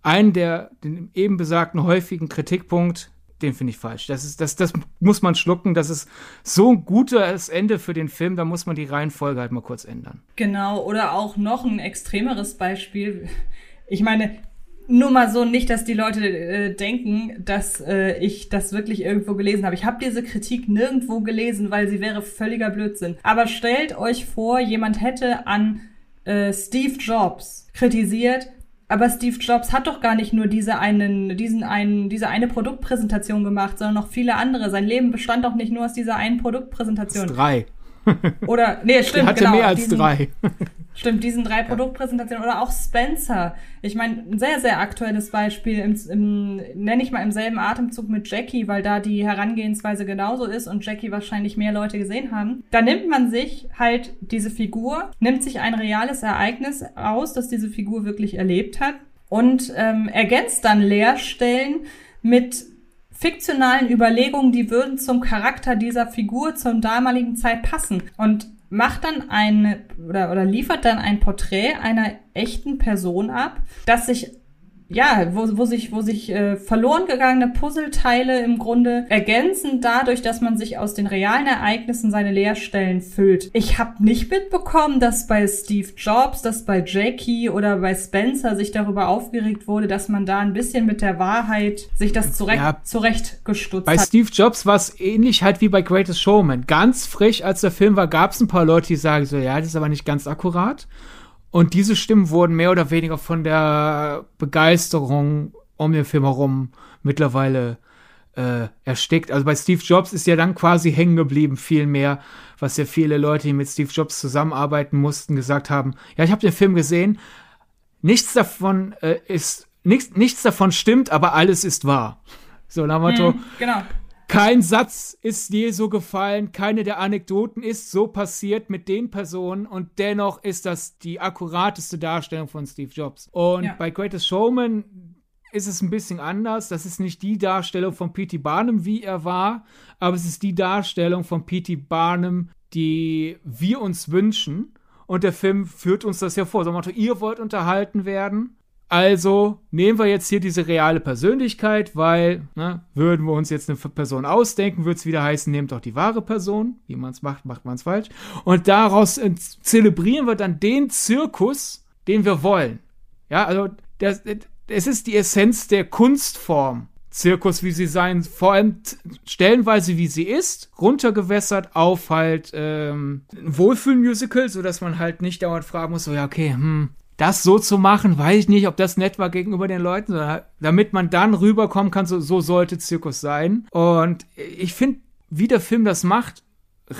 einen der den eben besagten häufigen Kritikpunkt, den finde ich falsch. Das ist, das, das muss man schlucken. Das ist so ein gutes Ende für den Film, da muss man die Reihenfolge halt mal kurz ändern. Genau, oder auch noch ein extremeres Beispiel. Ich meine, nur mal so nicht, dass die Leute äh, denken, dass äh, ich das wirklich irgendwo gelesen habe. Ich habe diese Kritik nirgendwo gelesen, weil sie wäre völliger Blödsinn. Aber stellt euch vor, jemand hätte an äh, Steve Jobs kritisiert, aber Steve Jobs hat doch gar nicht nur diese einen, diesen einen, diese eine Produktpräsentation gemacht, sondern noch viele andere. Sein Leben bestand doch nicht nur aus dieser einen Produktpräsentation. Drei. Oder, nee, stimmt, hatte genau. Hatte mehr als diesen, drei. Stimmt, diesen drei Produktpräsentationen. Oder auch Spencer. Ich meine, ein sehr, sehr aktuelles Beispiel, im, im, nenne ich mal im selben Atemzug mit Jackie, weil da die Herangehensweise genauso ist und Jackie wahrscheinlich mehr Leute gesehen haben. Da nimmt man sich halt diese Figur, nimmt sich ein reales Ereignis aus, das diese Figur wirklich erlebt hat und ähm, ergänzt dann Leerstellen mit fiktionalen Überlegungen, die würden zum Charakter dieser Figur zur damaligen Zeit passen und macht dann eine oder, oder liefert dann ein Porträt einer echten Person ab, das sich ja, wo, wo sich, wo sich äh, verloren gegangene Puzzleteile im Grunde ergänzen dadurch, dass man sich aus den realen Ereignissen seine Leerstellen füllt. Ich habe nicht mitbekommen, dass bei Steve Jobs, dass bei Jackie oder bei Spencer sich darüber aufgeregt wurde, dass man da ein bisschen mit der Wahrheit sich das zurecht, ja, zurechtgestutzt bei hat. Bei Steve Jobs war es ähnlich halt wie bei Greatest Showman. Ganz frisch, als der Film war, gab es ein paar Leute, die sagen so, ja, das ist aber nicht ganz akkurat. Und diese Stimmen wurden mehr oder weniger von der Begeisterung um den Film herum mittlerweile äh, erstickt. Also bei Steve Jobs ist ja dann quasi hängen geblieben, viel mehr, was ja viele Leute, die mit Steve Jobs zusammenarbeiten mussten, gesagt haben, ja, ich habe den Film gesehen, nichts davon äh, ist, nichts, nichts davon stimmt, aber alles ist wahr. So, nach dem Motto, hm, genau. Kein Satz ist je so gefallen, keine der Anekdoten ist so passiert mit den Personen und dennoch ist das die akkurateste Darstellung von Steve Jobs. Und ja. Bei Greatest Showman ist es ein bisschen anders. Das ist nicht die Darstellung von P T Barnum, wie er war, aber es ist die Darstellung von P T Barnum, die wir uns wünschen. Und der Film führt uns das ja vor. So, Motto, ihr wollt unterhalten werden. Also nehmen wir jetzt hier diese reale Persönlichkeit, weil, ne, würden wir uns jetzt eine Person ausdenken, würde es wieder heißen, nehmt doch die wahre Person. Wie man es macht, macht man es falsch. Und daraus zelebrieren wir dann den Zirkus, den wir wollen. Ja, also das, es ist die Essenz der Kunstform. Zirkus, wie sie sein, vor allem stellenweise, wie sie ist, runtergewässert auf halt ähm, ein Wohlfühlmusical, sodass man halt nicht dauernd fragen muss, so, ja, okay, hm, das so zu machen, weiß ich nicht, ob das nett war gegenüber den Leuten, sondern damit man dann rüberkommen kann, so, so sollte Zirkus sein. Und ich finde, wie der Film das macht,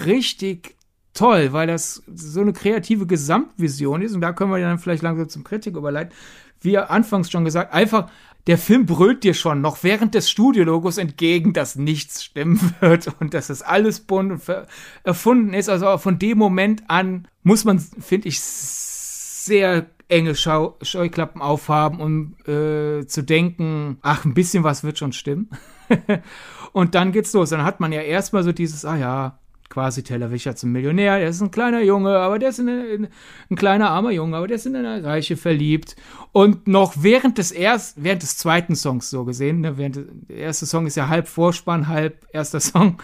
richtig toll, weil das so eine kreative Gesamtvision ist. Und da können wir dann vielleicht langsam zum Kritik überleiten. Wie anfangs schon gesagt, einfach, der Film brüllt dir schon noch während des Studiologos entgegen, dass nichts stimmen wird und dass das alles bunt und erfunden ist. Also von dem Moment an muss man, finde ich, sehr enge Schau- Scheuklappen aufhaben, um äh, zu denken, ach, ein bisschen was wird schon stimmen. Und dann geht's los. Dann hat man ja erstmal so dieses, ah ja, quasi Tellerwäscher zum Millionär, der ist ein kleiner Junge, aber der ist in eine, in, ein kleiner armer Junge, aber der ist in eine Reiche verliebt. Und noch während des ersten, während des zweiten Songs so gesehen, ne, während der erste Song ist ja halb Vorspann, halb erster Song,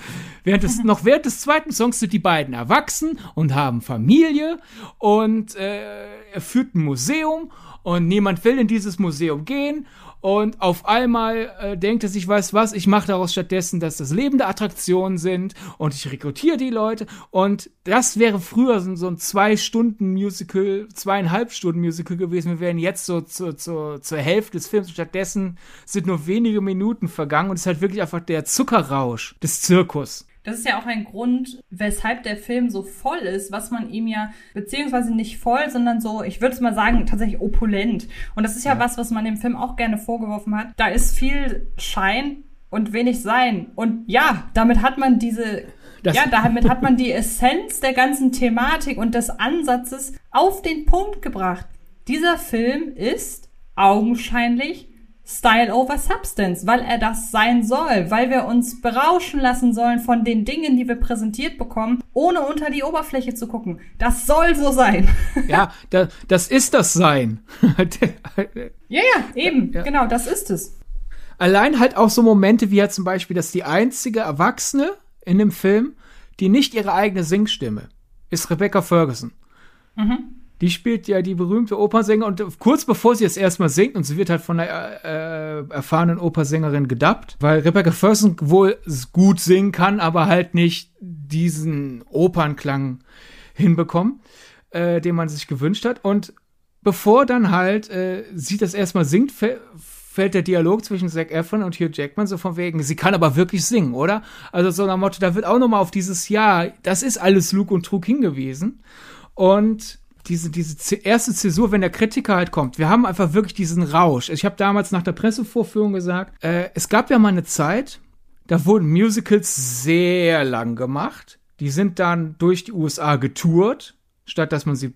während des, noch während des zweiten Songs sind die beiden erwachsen und haben Familie und äh, er führt ein Museum und niemand will in dieses Museum gehen. Und auf einmal äh, denkt er sich, weißt was, ich mache daraus stattdessen, dass das lebende Attraktionen sind und ich rekrutiere die Leute. Und das wäre früher so, so ein Zwei-Stunden-Musical, Zweieinhalb-Stunden-Musical gewesen. Wir wären jetzt so zu, zu, zur Hälfte des Films. Stattdessen sind nur wenige Minuten vergangen und es ist halt wirklich einfach der Zuckerrausch des Zirkus. Das ist ja auch ein Grund, weshalb der Film so voll ist, was man ihm ja, beziehungsweise nicht voll, sondern so, ich würde es mal sagen, tatsächlich opulent. Und das ist ja, ja was, was man dem Film auch gerne vorgeworfen hat. Da ist viel Schein und wenig Sein. Und ja, damit hat man diese, das ja, damit hat man die Essenz der ganzen Thematik und des Ansatzes auf den Punkt gebracht. Dieser Film ist augenscheinlich Style over Substance, weil er das sein soll, weil wir uns berauschen lassen sollen von den Dingen, die wir präsentiert bekommen, ohne unter die Oberfläche zu gucken. Das soll so sein. Ja, da, das ist das Sein. Ja, ja, eben, ja. Genau, das ist es. Allein halt auch so Momente wie ja zum Beispiel, dass die einzige Erwachsene in dem Film, die nicht ihre eigene Singstimme, ist Rebecca Ferguson. Mhm. Die spielt ja die berühmte Opernsängerin und kurz bevor sie es erstmal singt und sie wird halt von einer äh, erfahrenen Opernsängerin gedubbt, weil Rebecca Ferguson wohl gut singen kann, aber halt nicht diesen Opernklang hinbekommen, äh, den man sich gewünscht hat. Und bevor dann halt äh, sie das erstmal singt, f- fällt der Dialog zwischen Zac Efron und Hugh Jackman so von wegen, sie kann aber wirklich singen, oder? Also so nach Motto, da wird auch nochmal auf dieses Jahr, das ist alles Lug und Trug hingewiesen. Und diese, diese erste Zäsur, wenn der Kritiker halt kommt, wir haben einfach wirklich diesen Rausch. Ich habe damals nach der Pressevorführung gesagt, äh, es gab ja mal eine Zeit, da wurden Musicals sehr lang gemacht. Die sind dann durch die U S A getourt, statt dass man sie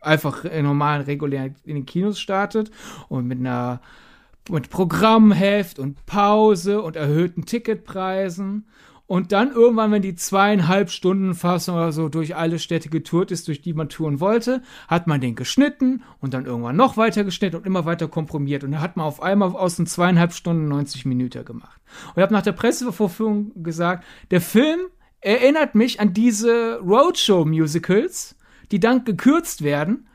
einfach in normalen, regulären in den Kinos startet und mit einer mit Programmheft und Pause und erhöhten Ticketpreisen. Und dann irgendwann, wenn die zweieinhalb Stunden Fassung oder so durch alle Städte getourt ist, durch die man touren wollte, hat man den geschnitten und dann irgendwann noch weiter geschnitten und immer weiter komprimiert. Und dann hat man auf einmal aus den zweieinhalb Stunden neunzig Minuten gemacht. Und ich habe nach der Pressevorführung gesagt, der Film erinnert mich an diese Roadshow-Musicals, die dann gekürzt werden,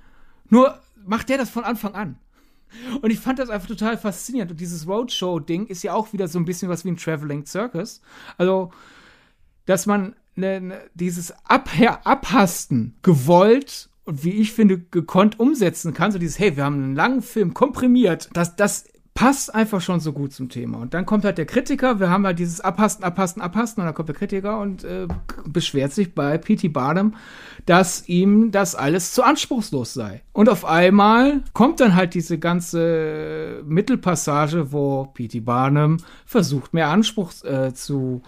nur macht der das von Anfang an. Und ich fand das einfach total faszinierend. Und dieses Roadshow-Ding ist ja auch wieder so ein bisschen was wie ein Traveling Circus. Also, dass man ne, ne, dieses Abher- Abhasten gewollt und, wie ich finde, gekonnt umsetzen kann. So dieses, hey, wir haben einen langen Film komprimiert. Das, das passt einfach schon so gut zum Thema. Und dann kommt halt der Kritiker. Wir haben halt dieses Abhasten, Abhasten, Abhasten. Und dann kommt der Kritiker und äh, beschwert sich bei P T Barnum, dass ihm das alles zu anspruchslos sei. Und auf einmal kommt dann halt diese ganze Mittelpassage, wo P T Barnum versucht, mehr Anspruch äh, zu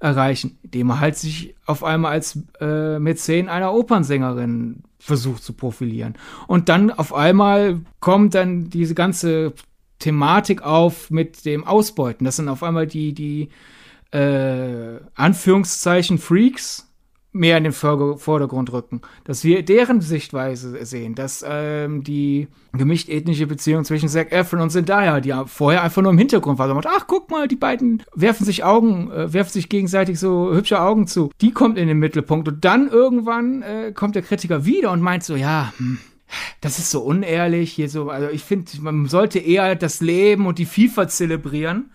erreichen, indem er halt sich auf einmal als äh, Mäzen einer Opernsängerin versucht zu profilieren. Und dann auf einmal kommt dann diese ganze Thematik auf mit dem Ausbeuten. Das sind auf einmal die, die äh, Anführungszeichen Freaks, mehr in den Vordergrund rücken, dass wir deren Sichtweise sehen, dass ähm, die gemischt-ethnische Beziehung zwischen Zac Efron und Zendaya, die vorher einfach nur im Hintergrund war, so man sagt, ach, guck mal, die beiden werfen sich Augen, äh, werfen sich gegenseitig so hübsche Augen zu, die kommt in den Mittelpunkt und dann irgendwann äh, kommt der Kritiker wieder und meint so, ja, hm, das ist so unehrlich, hier so, also ich finde, man sollte eher das Leben und die Vielfalt zelebrieren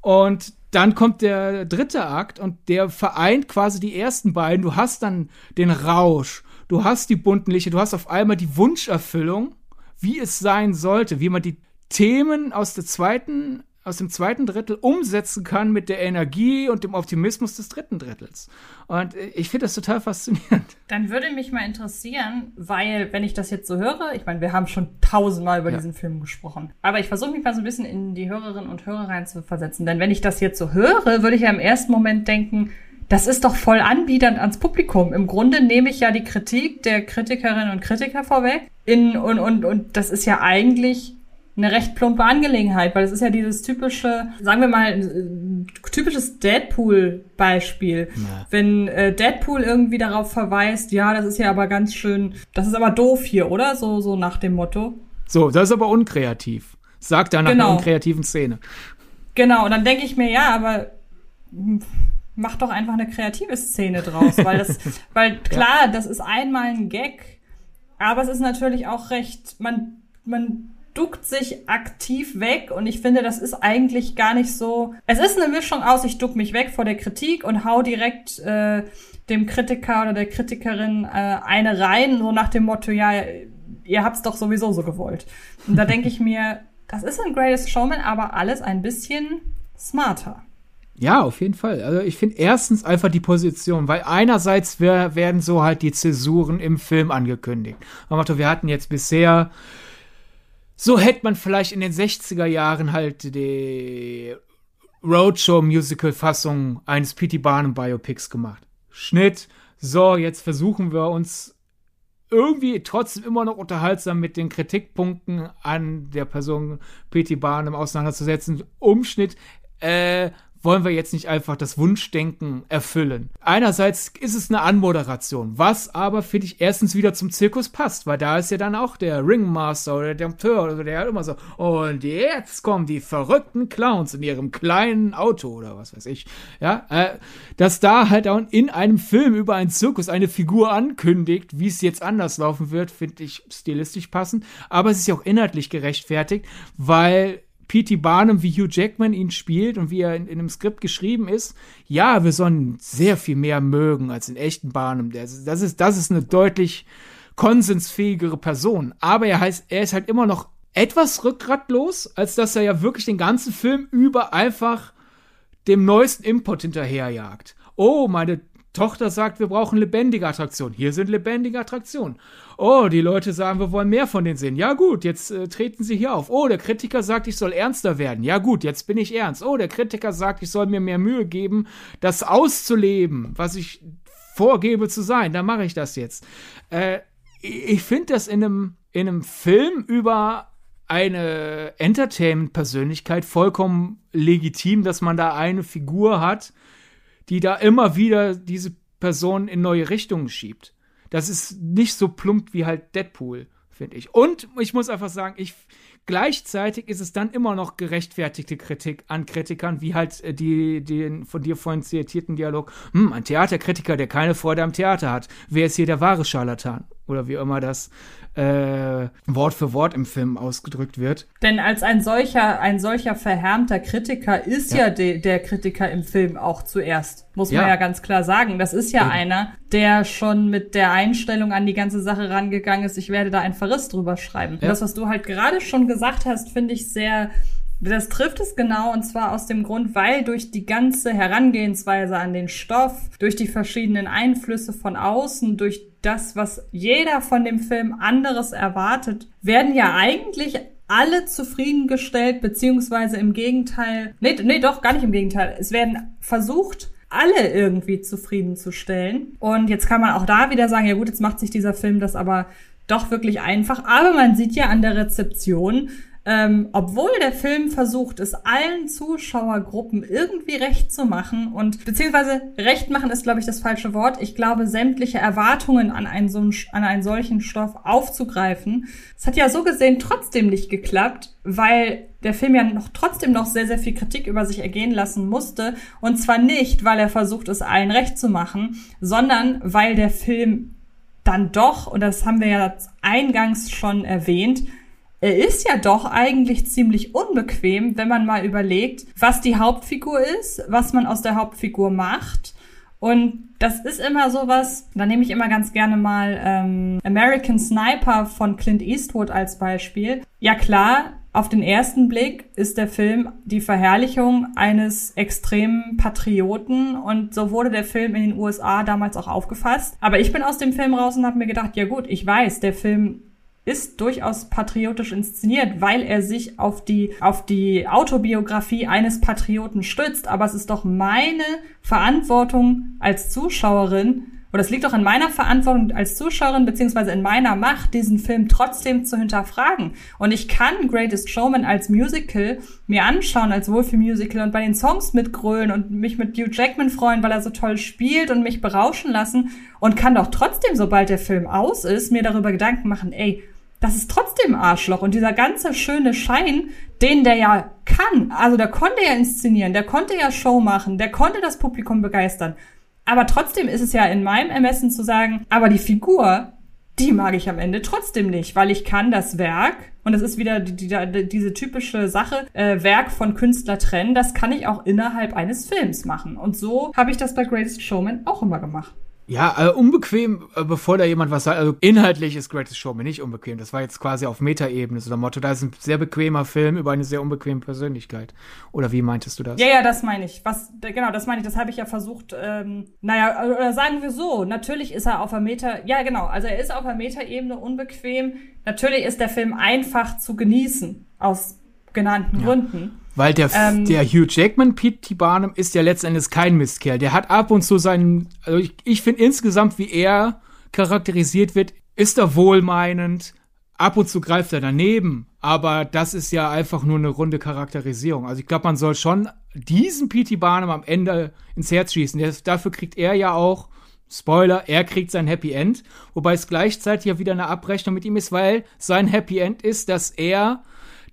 und dann kommt der dritte Akt und der vereint quasi die ersten beiden. Du hast dann den Rausch, du hast die bunten Lichter, du hast auf einmal die Wunscherfüllung, wie es sein sollte, wie man die Themen aus der zweiten, aus dem zweiten Drittel umsetzen kann mit der Energie und dem Optimismus des dritten Drittels. Und ich finde das total faszinierend. Dann würde mich mal interessieren, weil, wenn ich das jetzt so höre, ich meine, wir haben schon tausendmal über ja. diesen Film gesprochen, aber ich versuche mich mal so ein bisschen in die Hörerinnen und Hörer rein zu versetzen, denn wenn ich das jetzt so höre, würde ich ja im ersten Moment denken, das ist doch voll anbiedernd ans Publikum. Im Grunde nehme ich ja die Kritik der Kritikerinnen und Kritiker vorweg in, und, und, und das ist ja eigentlich eine recht plumpe Angelegenheit, weil es ist ja dieses typische, sagen wir mal, typisches Deadpool-Beispiel. Ja. Wenn äh, Deadpool irgendwie darauf verweist, ja, das ist ja aber ganz schön, das ist aber doof hier, oder? So so nach dem Motto. So, das ist aber unkreativ. Sagt er nach genau. einer unkreativen Szene. Genau, und dann denke ich mir, ja, aber mach doch einfach eine kreative Szene draus, weil das, weil klar, ja. das ist einmal ein Gag, aber es ist natürlich auch recht, man, man duckt sich aktiv weg und ich finde, das ist eigentlich gar nicht so. Es ist eine Mischung aus, ich duck mich weg vor der Kritik und hau direkt äh, dem Kritiker oder der Kritikerin äh, eine rein, so nach dem Motto, ja, ihr habt's doch sowieso so gewollt. Und da denke ich mir, das ist ein Greatest Showman, aber alles ein bisschen smarter. Ja, auf jeden Fall. Also ich finde erstens einfach die Position, weil einerseits wir, werden so halt die Zäsuren im Film angekündigt. Man macht, wir hatten jetzt bisher so hätte man vielleicht in den sechziger Jahren halt die Roadshow-Musical-Fassung eines P T Barnum-Biopics gemacht. Schnitt. So, jetzt versuchen wir uns irgendwie trotzdem immer noch unterhaltsam mit den Kritikpunkten an der Person P T Barnum auseinanderzusetzen. Umschnitt. Äh, wollen wir jetzt nicht einfach das Wunschdenken erfüllen. Einerseits ist es eine Anmoderation, was aber, finde ich, erstens wieder zum Zirkus passt, weil da ist ja dann auch der Ringmaster oder der Dompteur oder so, der halt immer so, und jetzt kommen die verrückten Clowns in ihrem kleinen Auto oder was weiß ich. Ja, äh, dass da halt auch in einem Film über einen Zirkus eine Figur ankündigt, wie es jetzt anders laufen wird, finde ich stilistisch passend, aber es ist ja auch inhaltlich gerechtfertigt, weil P T Barnum, wie Hugh Jackman ihn spielt und wie er in, in einem Skript geschrieben ist, ja, wir sollen sehr viel mehr mögen als den echten Barnum. Das, das ist, das ist eine deutlich konsensfähigere Person. Aber er heißt, er ist halt immer noch etwas rückgratlos, als dass er ja wirklich den ganzen Film über einfach dem neuesten Import hinterherjagt. Oh, meine Tochter sagt, wir brauchen lebendige Attraktionen. Hier sind lebendige Attraktionen. Oh, die Leute sagen, wir wollen mehr von denen sehen. Ja gut, jetzt äh, treten sie hier auf. Oh, der Kritiker sagt, ich soll ernster werden. Ja gut, jetzt bin ich ernst. Oh, der Kritiker sagt, ich soll mir mehr Mühe geben, das auszuleben, was ich vorgebe zu sein. Dann mache ich das jetzt. Äh, ich finde das in einem, in einem Film über eine Entertainment-Persönlichkeit vollkommen legitim, dass man da eine Figur hat, die da immer wieder diese Person in neue Richtungen schiebt. Das ist nicht so plump wie halt Deadpool, finde ich. Und ich muss einfach sagen, ich gleichzeitig ist es dann immer noch gerechtfertigte Kritik an Kritikern, wie halt die, den von dir vorhin zitierten Dialog, hm, ein Theaterkritiker, der keine Freude am Theater hat. Wer ist hier der wahre Scharlatan? Oder wie immer das äh, Wort für Wort im Film ausgedrückt wird. Denn als ein solcher, ein solcher verhärmter Kritiker ist ja, ja de, der Kritiker im Film auch zuerst, muss ja. man ja ganz klar sagen. Das ist ja Eben. einer, der schon mit der Einstellung an die ganze Sache rangegangen ist, ich werde da einen Verriss drüber schreiben. Ja. Das, was du halt gerade schon gesagt hast, finde ich sehr, das trifft es genau, und zwar aus dem Grund, weil durch die ganze Herangehensweise an den Stoff, durch die verschiedenen Einflüsse von außen, durch das, was jeder von dem Film anderes erwartet, werden ja eigentlich alle zufriedengestellt, beziehungsweise im Gegenteil, nee, nee, doch, gar nicht im Gegenteil, es werden versucht, alle irgendwie zufriedenzustellen. Und jetzt kann man auch da wieder sagen, ja gut, jetzt macht sich dieser Film das aber doch wirklich einfach, aber man sieht ja an der Rezeption, Ähm, obwohl der Film versucht, es allen Zuschauergruppen irgendwie recht zu machen, und beziehungsweise recht machen ist, glaube ich, das falsche Wort. Ich glaube, sämtliche Erwartungen an einen, so, an einen solchen Stoff aufzugreifen, es hat ja so gesehen trotzdem nicht geklappt, weil der Film ja noch trotzdem noch sehr, sehr viel Kritik über sich ergehen lassen musste. Und zwar nicht, weil er versucht, es allen recht zu machen, sondern weil der Film dann doch, und das haben wir ja eingangs schon erwähnt, er ist ja doch eigentlich ziemlich unbequem, wenn man mal überlegt, was die Hauptfigur ist, was man aus der Hauptfigur macht. Und das ist immer sowas, da nehme ich immer ganz gerne mal ähm, American Sniper von Clint Eastwood als Beispiel. Ja klar, auf den ersten Blick ist der Film die Verherrlichung eines extremen Patrioten, und so wurde der Film in den U S A damals auch aufgefasst. Aber ich bin aus dem Film raus und habe mir gedacht, ja gut, ich weiß, der Film ist durchaus patriotisch inszeniert, weil er sich auf die, auf die Autobiografie eines Patrioten stützt. Aber es ist doch meine Verantwortung als Zuschauerin, oder es liegt doch in meiner Verantwortung als Zuschauerin, beziehungsweise in meiner Macht, diesen Film trotzdem zu hinterfragen. Und ich kann Greatest Showman als Musical mir anschauen, als Wohlfühlmusical, und bei den Songs mitgrölen und mich mit Hugh Jackman freuen, weil er so toll spielt, und mich berauschen lassen, und kann doch trotzdem, sobald der Film aus ist, mir darüber Gedanken machen, ey, das ist trotzdem Arschloch. Und dieser ganze schöne Schein, den der ja kann, also der konnte ja inszenieren, der konnte ja Show machen, der konnte das Publikum begeistern. Aber trotzdem ist es ja in meinem Ermessen zu sagen, aber die Figur, die mag ich am Ende trotzdem nicht, weil ich kann das Werk, und das ist wieder die, die, diese typische Sache, äh, Werk von Künstler trennen, das kann ich auch innerhalb eines Films machen. Und so habe ich das bei Greatest Showman auch immer gemacht. Ja, also unbequem, bevor da jemand was sagt, also inhaltlich ist Greatest Showman nicht unbequem, das war jetzt quasi auf Metaebene, so der Motto, da ist ein sehr bequemer Film über eine sehr unbequeme Persönlichkeit. Oder wie meintest du das? Ja, ja, das meine ich. Was, genau, das meine ich, das habe ich ja versucht, ähm, naja, oder sagen wir so, natürlich ist er auf der Meta, ja genau, also er ist auf der Metaebene unbequem, natürlich ist der Film einfach zu genießen, aus genannten ja. Gründen. Weil der, ähm, der Hugh Jackman, P T Barnum, ist ja letzten Endes kein Mistkerl. Der hat ab und zu seinen, also ich, ich finde insgesamt, wie er charakterisiert wird, ist er wohlmeinend. Ab und zu greift er daneben. Aber das ist ja einfach nur eine runde Charakterisierung. Also ich glaube, man soll schon diesen P T Barnum am Ende ins Herz schießen. Der, dafür kriegt er ja auch, Spoiler, er kriegt sein Happy End. Wobei es gleichzeitig ja wieder eine Abrechnung mit ihm ist, weil sein Happy End ist, dass er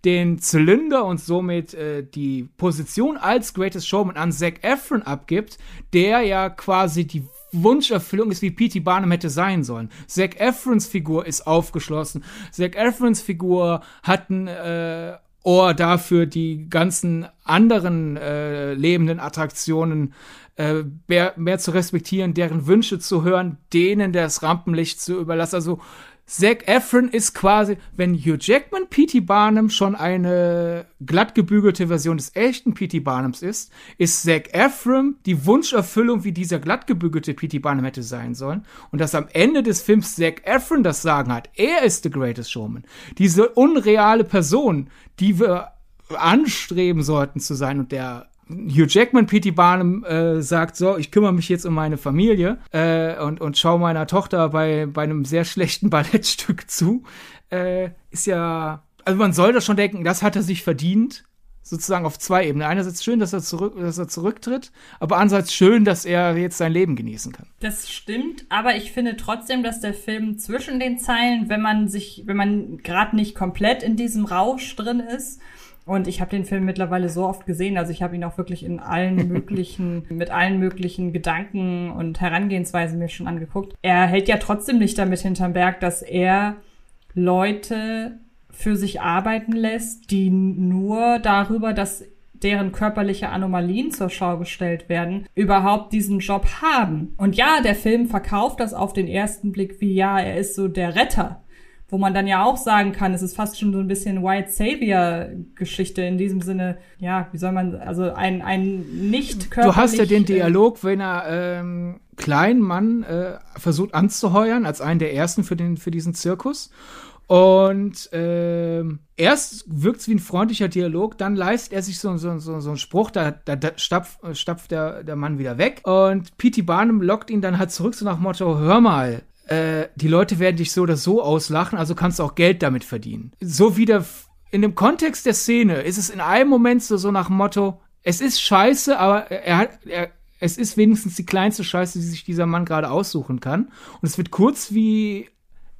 den Zylinder und somit äh, die Position als Greatest Showman an Zac Efron abgibt, der ja quasi die Wunscherfüllung ist, wie P T Barnum hätte sein sollen. Zac Efrons Figur ist aufgeschlossen. Zac Efrons Figur hat ein äh, Ohr dafür, die ganzen anderen äh, lebenden Attraktionen äh, mehr, mehr zu respektieren, deren Wünsche zu hören, denen das Rampenlicht zu überlassen. Also Zac Efron ist quasi, wenn Hugh Jackman P T Barnum schon eine glattgebügelte Version des echten P T Barnums ist, ist Zac Efron die Wunscherfüllung, wie dieser glattgebügelte P T Barnum hätte sein sollen. Und dass am Ende des Films Zac Efron das Sagen hat. Er ist The Greatest Showman. Diese unreale Person, die wir anstreben sollten zu sein, und der Hugh Jackman, P T Barnum, äh, sagt so, ich kümmere mich jetzt um meine Familie äh, und, und schaue meiner Tochter bei, bei einem sehr schlechten Ballettstück zu, äh, ist ja, also man soll das schon denken, das hat er sich verdient, sozusagen auf zwei Ebenen. Einerseits schön, dass er, zurück, dass er zurücktritt, aber andererseits schön, dass er jetzt sein Leben genießen kann. Das stimmt, aber ich finde trotzdem, dass der Film zwischen den Zeilen, wenn man sich, wenn man gerade nicht komplett in diesem Rausch drin ist. Und ich habe den Film mittlerweile so oft gesehen, also ich habe ihn auch wirklich in allen möglichen, mit allen möglichen Gedanken und Herangehensweisen mir schon angeguckt. Er hält ja trotzdem nicht damit hinterm Berg, dass er Leute für sich arbeiten lässt, die nur darüber, dass deren körperliche Anomalien zur Schau gestellt werden, überhaupt diesen Job haben. Und ja, der Film verkauft das auf den ersten Blick wie, ja, er ist so der Retter. Wo man dann ja auch sagen kann, es ist fast schon so ein bisschen White Savior-Geschichte in diesem Sinne. Ja, wie soll man, also ein, ein nicht körperlich... Du hast ja den Dialog, wenn er ähm, kleinen Mann äh, versucht anzuheuern, als einen der ersten für den für diesen Zirkus. Und ähm, erst wirkt's wie ein freundlicher Dialog, dann leistet er sich so, so, so, so einen Spruch, da, da, da stapf, stapft der, der Mann wieder weg. Und P T Barnum lockt ihn dann halt zurück, so nach Motto, hör mal, Äh, die Leute werden dich so oder so auslachen, also kannst du auch Geld damit verdienen. So wie der, F- in dem Kontext der Szene ist es in einem Moment so, so nach dem Motto, es ist scheiße, aber er hat, er, es ist wenigstens die kleinste Scheiße, die sich dieser Mann gerade aussuchen kann. Und es wird kurz wie,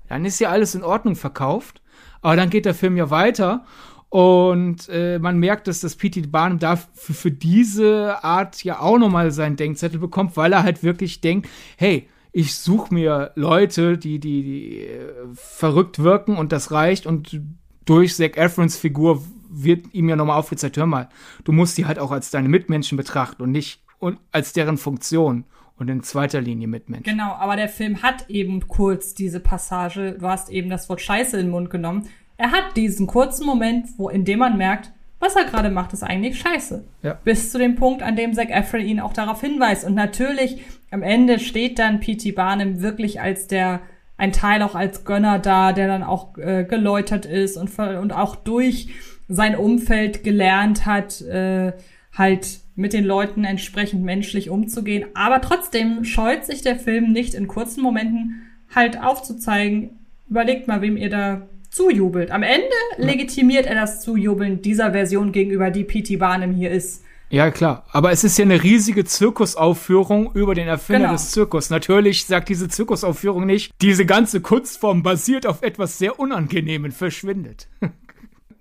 dann ist ja alles in Ordnung verkauft, aber dann geht der Film ja weiter. Und äh, man merkt, dass das P T Barnum da f- für diese Art ja auch nochmal seinen Denkzettel bekommt, weil er halt wirklich denkt, hey, ich suche mir Leute, die, die, die äh, verrückt wirken, und das reicht. Und durch Zac Efrons Figur wird ihm ja nochmal aufgezeigt, hör mal, du musst die halt auch als deine Mitmenschen betrachten und nicht und als deren Funktion und in zweiter Linie Mitmenschen. Genau, aber der Film hat eben kurz diese Passage, du hast eben das Wort Scheiße in den Mund genommen, er hat diesen kurzen Moment, wo, in dem man merkt, was er gerade macht, ist eigentlich scheiße. Ja. Bis zu dem Punkt, an dem Zac Efron ihn auch darauf hinweist. Und natürlich, am Ende steht dann P T Barnum wirklich als der, ein Teil auch als Gönner da, der dann auch äh, geläutert ist und, und auch durch sein Umfeld gelernt hat, äh, halt mit den Leuten entsprechend menschlich umzugehen. Aber trotzdem scheut sich der Film nicht, in kurzen Momenten halt aufzuzeigen, überlegt mal, wem ihr da zujubelt. Am Ende legitimiert er das Zujubeln dieser Version gegenüber, die P T Barnum hier ist. Ja, klar. Aber es ist ja eine riesige Zirkusaufführung über den Erfinder genau. des Zirkus. Natürlich sagt diese Zirkusaufführung nicht, diese ganze Kunstform basiert auf etwas sehr Unangenehmen, verschwindet.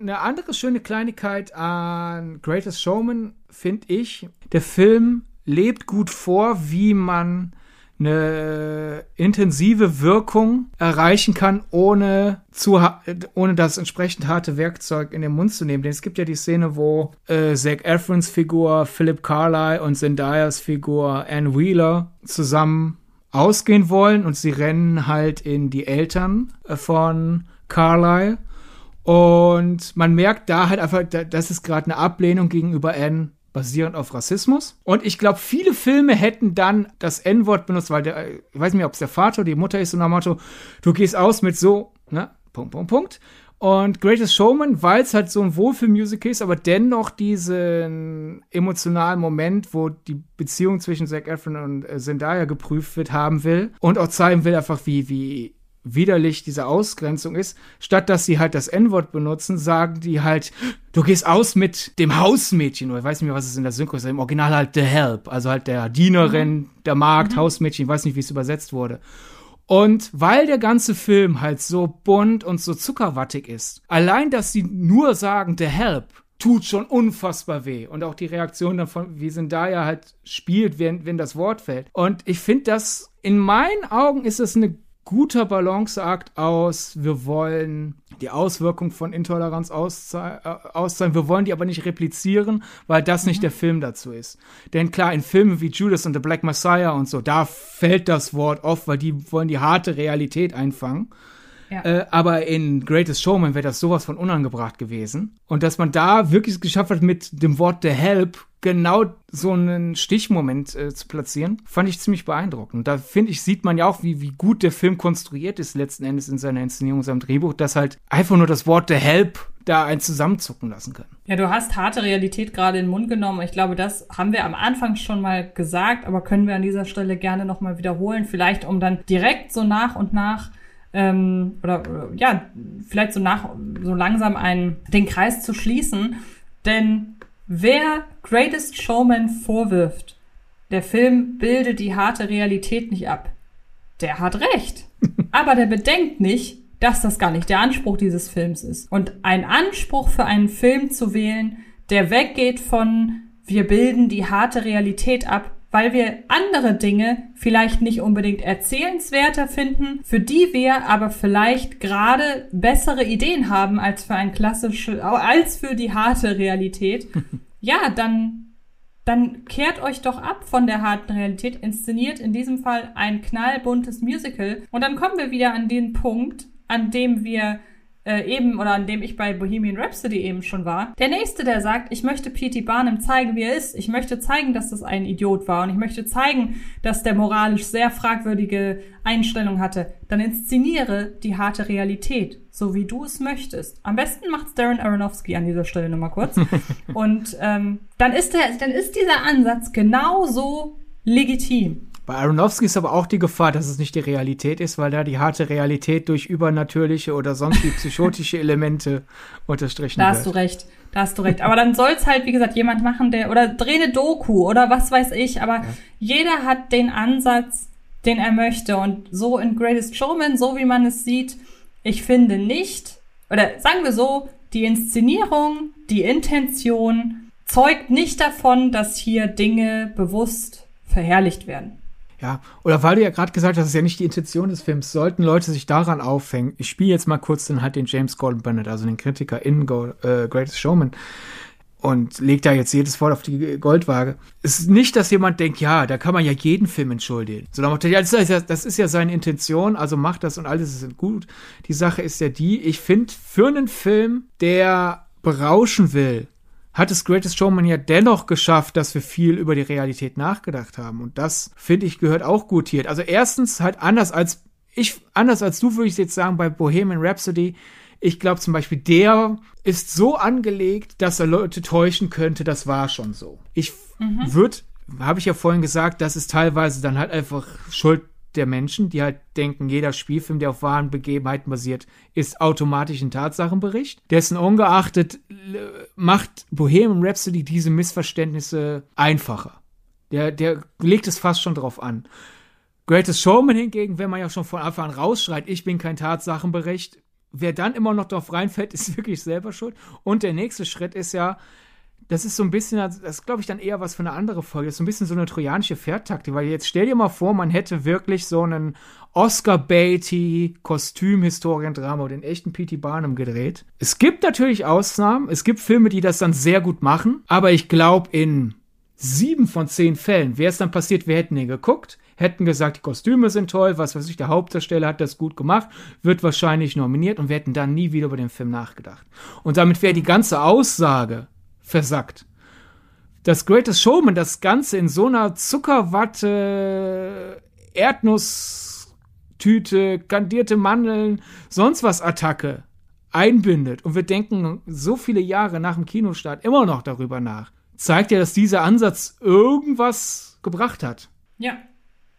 Eine andere schöne Kleinigkeit an Greatest Showman finde ich, der Film lebt gut vor, wie man eine intensive Wirkung erreichen kann, ohne zu ha- ohne das entsprechend harte Werkzeug in den Mund zu nehmen. Denn es gibt ja die Szene, wo äh, Zac Efrons Figur, Philip Carlyle und Zendayas Figur Ann Wheeler zusammen ausgehen wollen, und sie rennen halt in die Eltern von Carlyle, und man merkt da halt einfach, das ist gerade eine Ablehnung gegenüber Ann, basierend auf Rassismus. Und ich glaube, viele Filme hätten dann das N-Wort benutzt, weil der, ich weiß nicht, ob es der Vater oder die Mutter ist, so nach dem Motto, du gehst aus mit so, ne, Punkt, Punkt, Punkt. Und Greatest Showman, weil es halt so ein Wohlfühlmusical ist, aber dennoch diesen emotionalen Moment, wo die Beziehung zwischen Zac Efron und äh, Zendaya geprüft wird, haben will und auch zeigen will, einfach wie, wie widerlich diese Ausgrenzung ist. Statt dass sie halt das N-Wort benutzen, sagen die halt, du gehst aus mit dem Hausmädchen, oder ich weiß nicht mehr, was es in der Synchro ist, im Original halt The Help, also halt der Dienerin, der Magd, mhm. Hausmädchen, ich weiß nicht, wie es übersetzt wurde. Und weil der ganze Film halt so bunt und so zuckerwattig ist, allein, dass sie nur sagen The Help, tut schon unfassbar weh. Und auch die Reaktion davon, wie Zendaya halt spielt, wenn, wenn das Wort fällt. Und ich finde das, in meinen Augen ist das eine guter Balanceakt aus, wir wollen die Auswirkung von Intoleranz auszeigen, äh, wir wollen die aber nicht replizieren, weil das mhm. nicht der Film dazu ist. Denn klar, in Filmen wie Judas und The Black Messiah und so, da fällt das Wort oft, weil die wollen die harte Realität einfangen. Ja. Äh, aber in Greatest Showman wäre das sowas von unangebracht gewesen. Und dass man da wirklich geschafft hat, mit dem Wort The Help genau so einen Stichmoment äh, zu platzieren, fand ich ziemlich beeindruckend. Und da, finde ich, sieht man ja auch, wie, wie gut der Film konstruiert ist letzten Endes in seiner Inszenierung, seinem Drehbuch, dass halt einfach nur das Wort The Help da einen zusammenzucken lassen kann. Ja, du hast harte Realität gerade in den Mund genommen. Ich glaube, das haben wir am Anfang schon mal gesagt, aber können wir an dieser Stelle gerne nochmal wiederholen, vielleicht um dann direkt so nach und nach ähm, oder, oder ja, vielleicht so nach so langsam einen, den Kreis zu schließen. Denn wer Greatest Showman vorwirft, der Film bilde die harte Realität nicht ab, der hat recht. Aber der bedenkt nicht, dass das gar nicht der Anspruch dieses Films ist. Und ein Anspruch für einen Film zu wählen, der weggeht von wir bilden die harte Realität ab, weil wir andere Dinge vielleicht nicht unbedingt erzählenswerter finden, für die wir aber vielleicht gerade bessere Ideen haben als für ein klassisches, als für die harte Realität. Ja, dann, dann kehrt euch doch ab von der harten Realität, inszeniert in diesem Fall ein knallbuntes Musical. Und dann kommen wir wieder an den Punkt, an dem wir äh, eben, oder an dem ich bei Bohemian Rhapsody eben schon war. Der Nächste, der sagt, ich möchte P T Barnum zeigen, wie er ist. Ich möchte zeigen, dass das ein Idiot war. Und ich möchte zeigen, dass der moralisch sehr fragwürdige Einstellung hatte. Dann inszeniere die harte Realität, so wie du es möchtest. Am besten macht's Darren Aronofsky an dieser Stelle nochmal kurz. Und ähm, dann ist der, dann ist dieser Ansatz genauso legitim. Bei Aronofsky ist aber auch die Gefahr, dass es nicht die Realität ist, weil da die harte Realität durch übernatürliche oder sonstige psychotische Elemente unterstrichen wird. Da hast du recht, da hast du recht. Aber dann soll es halt, wie gesagt, jemand machen, der, oder dreh eine Doku oder was weiß ich. Aber ja, jeder hat den Ansatz, den er möchte. Und so in Greatest Showman, so wie man es sieht, ich finde nicht, oder sagen wir so, die Inszenierung, die Intention zeugt nicht davon, dass hier Dinge bewusst verherrlicht werden. Ja, oder weil du ja gerade gesagt hast, das ist ja nicht die Intention des Films, sollten Leute sich daran aufhängen. Ich spiele jetzt mal kurz dann halt den James Gordon Bennett, also den Kritiker in Go- äh, Greatest Showman, und leg da jetzt jedes Wort auf die Goldwaage. Es ist nicht, dass jemand denkt, ja, da kann man ja jeden Film entschuldigen. Sondern das ist ja, das ist ja seine Intention, also macht das und alles ist gut. Die Sache ist ja die, ich finde, für einen Film, der berauschen will, hat es Greatest Showman ja dennoch geschafft, dass wir viel über die Realität nachgedacht haben. Und das, finde ich, gehört auch gutiert. Also erstens halt anders als ich, anders als du, würde ich jetzt sagen, bei Bohemian Rhapsody. Ich glaube zum Beispiel, der ist so angelegt, dass er Leute täuschen könnte, das war schon so. Ich mhm. würde, habe ich ja vorhin gesagt, das ist teilweise dann halt einfach Schuld der Menschen, die halt denken, jeder Spielfilm, der auf wahren Begebenheiten basiert, ist automatisch ein Tatsachenbericht. Dessen ungeachtet macht Bohemian Rhapsody diese Missverständnisse einfacher. Der, der legt es fast schon drauf an. Greatest Showman hingegen, wenn man ja schon von Anfang an rausschreit, ich bin kein Tatsachenbericht, wer dann immer noch drauf reinfällt, ist wirklich selber schuld. Und der nächste Schritt ist ja, das ist so ein bisschen, das ist, glaube ich, dann eher was für eine andere Folge, das ist so ein bisschen so eine trojanische Pferdtaktik, weil jetzt stell dir mal vor, man hätte wirklich so einen Oscar-Beatty-Kostüm-Historien-Drama oder den echten P T Barnum gedreht. Es gibt natürlich Ausnahmen, es gibt Filme, die das dann sehr gut machen, aber ich glaube, in sieben von zehn Fällen wäre es dann passiert, wir hätten den geguckt, hätten gesagt, die Kostüme sind toll, was weiß ich, der Hauptdarsteller hat das gut gemacht, wird wahrscheinlich nominiert und wir hätten dann nie wieder über den Film nachgedacht. Und damit wäre die ganze Aussage versackt. Das Greatest Showman, das Ganze in so einer Zuckerwatte, Erdnusstüte, kandierte Mandeln, sonst was Attacke einbindet und wir denken so viele Jahre nach dem Kinostart immer noch darüber nach, zeigt ja, dass dieser Ansatz irgendwas gebracht hat. Ja.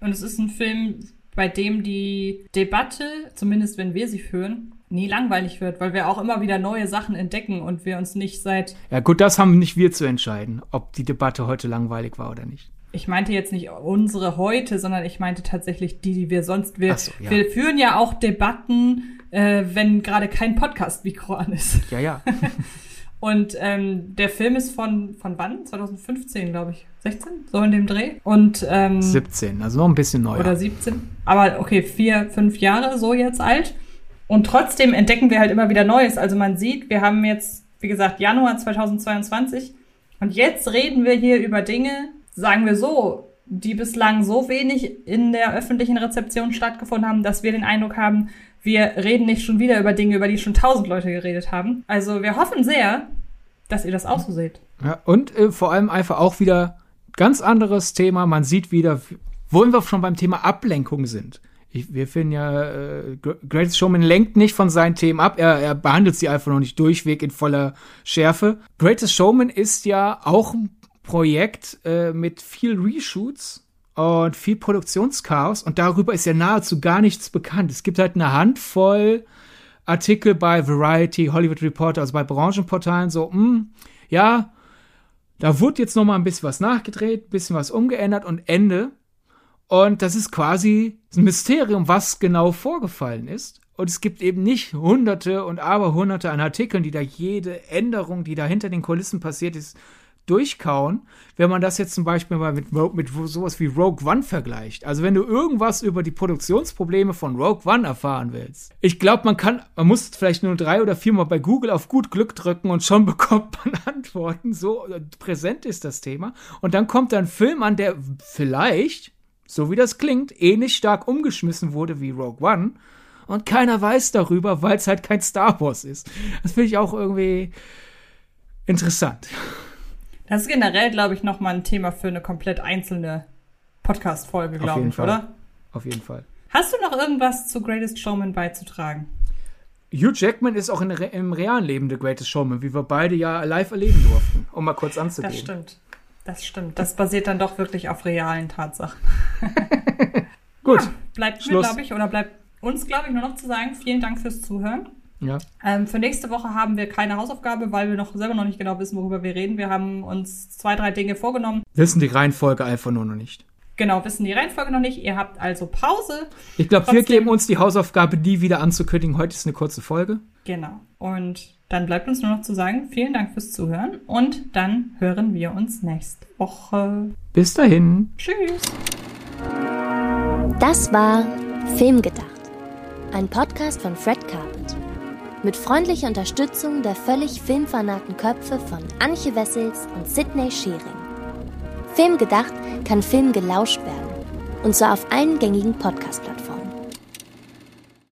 Und es ist ein Film, bei dem die Debatte, zumindest wenn wir sie führen, nie langweilig wird, weil wir auch immer wieder neue Sachen entdecken und wir uns nicht seit... Ja gut, das haben nicht wir zu entscheiden, ob die Debatte heute langweilig war oder nicht. Ich meinte jetzt nicht unsere heute, sondern ich meinte tatsächlich die, die wir sonst... Wir, so, ja. wir führen ja auch Debatten, äh, wenn gerade kein Podcast-Mikro an ist. Ja, ja. Und ähm, der Film ist von von wann? zwanzig fünfzehn, glaube ich. sechzehn? So in dem Dreh. Und ähm, siebzehn, also noch ein bisschen neuer. Oder siebzehn. Aber okay, vier, fünf Jahre so jetzt alt. Und trotzdem entdecken wir halt immer wieder Neues. Also man sieht, wir haben jetzt, wie gesagt, Januar zweitausendzweiundzwanzig. Und jetzt reden wir hier über Dinge, sagen wir so, die bislang so wenig in der öffentlichen Rezeption stattgefunden haben, dass wir den Eindruck haben, wir reden nicht schon wieder über Dinge, über die schon tausend Leute geredet haben. Also wir hoffen sehr, dass ihr das auch so seht. Ja, und äh, vor allem einfach auch wieder ganz anderes Thema. Man sieht wieder, wo wir schon beim Thema Ablenkung sind. Ich, wir finden ja, äh, Greatest Showman lenkt nicht von seinen Themen ab. Er, er behandelt sie einfach noch nicht durchweg in voller Schärfe. Greatest Showman ist ja auch ein Projekt äh, mit viel Reshoots und viel Produktionschaos. Und darüber ist ja nahezu gar nichts bekannt. Es gibt halt eine Handvoll Artikel bei Variety, Hollywood Reporter, also bei Branchenportalen, so, mh, ja, da wurde jetzt noch mal ein bisschen was nachgedreht, ein bisschen was umgeändert und Ende. Und das ist quasi ein Mysterium, was genau vorgefallen ist. Und es gibt eben nicht Hunderte und Aberhunderte an Artikeln, die da jede Änderung, die da hinter den Kulissen passiert ist, durchkauen. Wenn man das jetzt zum Beispiel mal mit, mit sowas wie Rogue One vergleicht. Also wenn du irgendwas über die Produktionsprobleme von Rogue One erfahren willst. Ich glaube, man kann, man muss vielleicht nur drei oder viermal bei Google auf gut Glück drücken und schon bekommt man Antworten. So präsent ist das Thema. Und dann kommt da ein Film an, der vielleicht, so wie das klingt, ähnlich stark umgeschmissen wurde wie Rogue One. Und keiner weiß darüber, weil es halt kein Star Wars ist. Das finde ich auch irgendwie interessant. Das ist generell, glaube ich, nochmal ein Thema für eine komplett einzelne Podcast-Folge, glaube ich, oder? Auf jeden Fall. Hast du noch irgendwas zu Greatest Showman beizutragen? Hugh Jackman ist auch in, im realen Leben der Greatest Showman, wie wir beide ja live erleben durften, um mal kurz anzugehen. Das stimmt. Das stimmt. Das basiert dann doch wirklich auf realen Tatsachen. Gut. Ja, bleibt mir, glaube ich, oder bleibt uns, glaube ich, nur noch zu sagen, vielen Dank fürs Zuhören. Ja. Ähm, für nächste Woche haben wir keine Hausaufgabe, weil wir noch selber noch nicht genau wissen, worüber wir reden. Wir haben uns zwei, drei Dinge vorgenommen. Wissen die Reihenfolge einfach nur noch nicht. Genau, wissen die Reihenfolge noch nicht. Ihr habt also Pause. Ich glaube, wir geben uns die Hausaufgabe, die wieder anzukündigen. Heute ist eine kurze Folge. Genau. Und dann bleibt uns nur noch zu sagen, vielen Dank fürs Zuhören. Und dann hören wir uns nächste Woche. Bis dahin. Tschüss. Das war Filmgedacht. Ein Podcast von Fred Carpet. Mit freundlicher Unterstützung der völlig filmfanaten Köpfe von Antje Wessels und Sidney Schering. Filmgedacht kann Film gelauscht werden. Und zwar auf allen gängigen Podcast-Plattformen.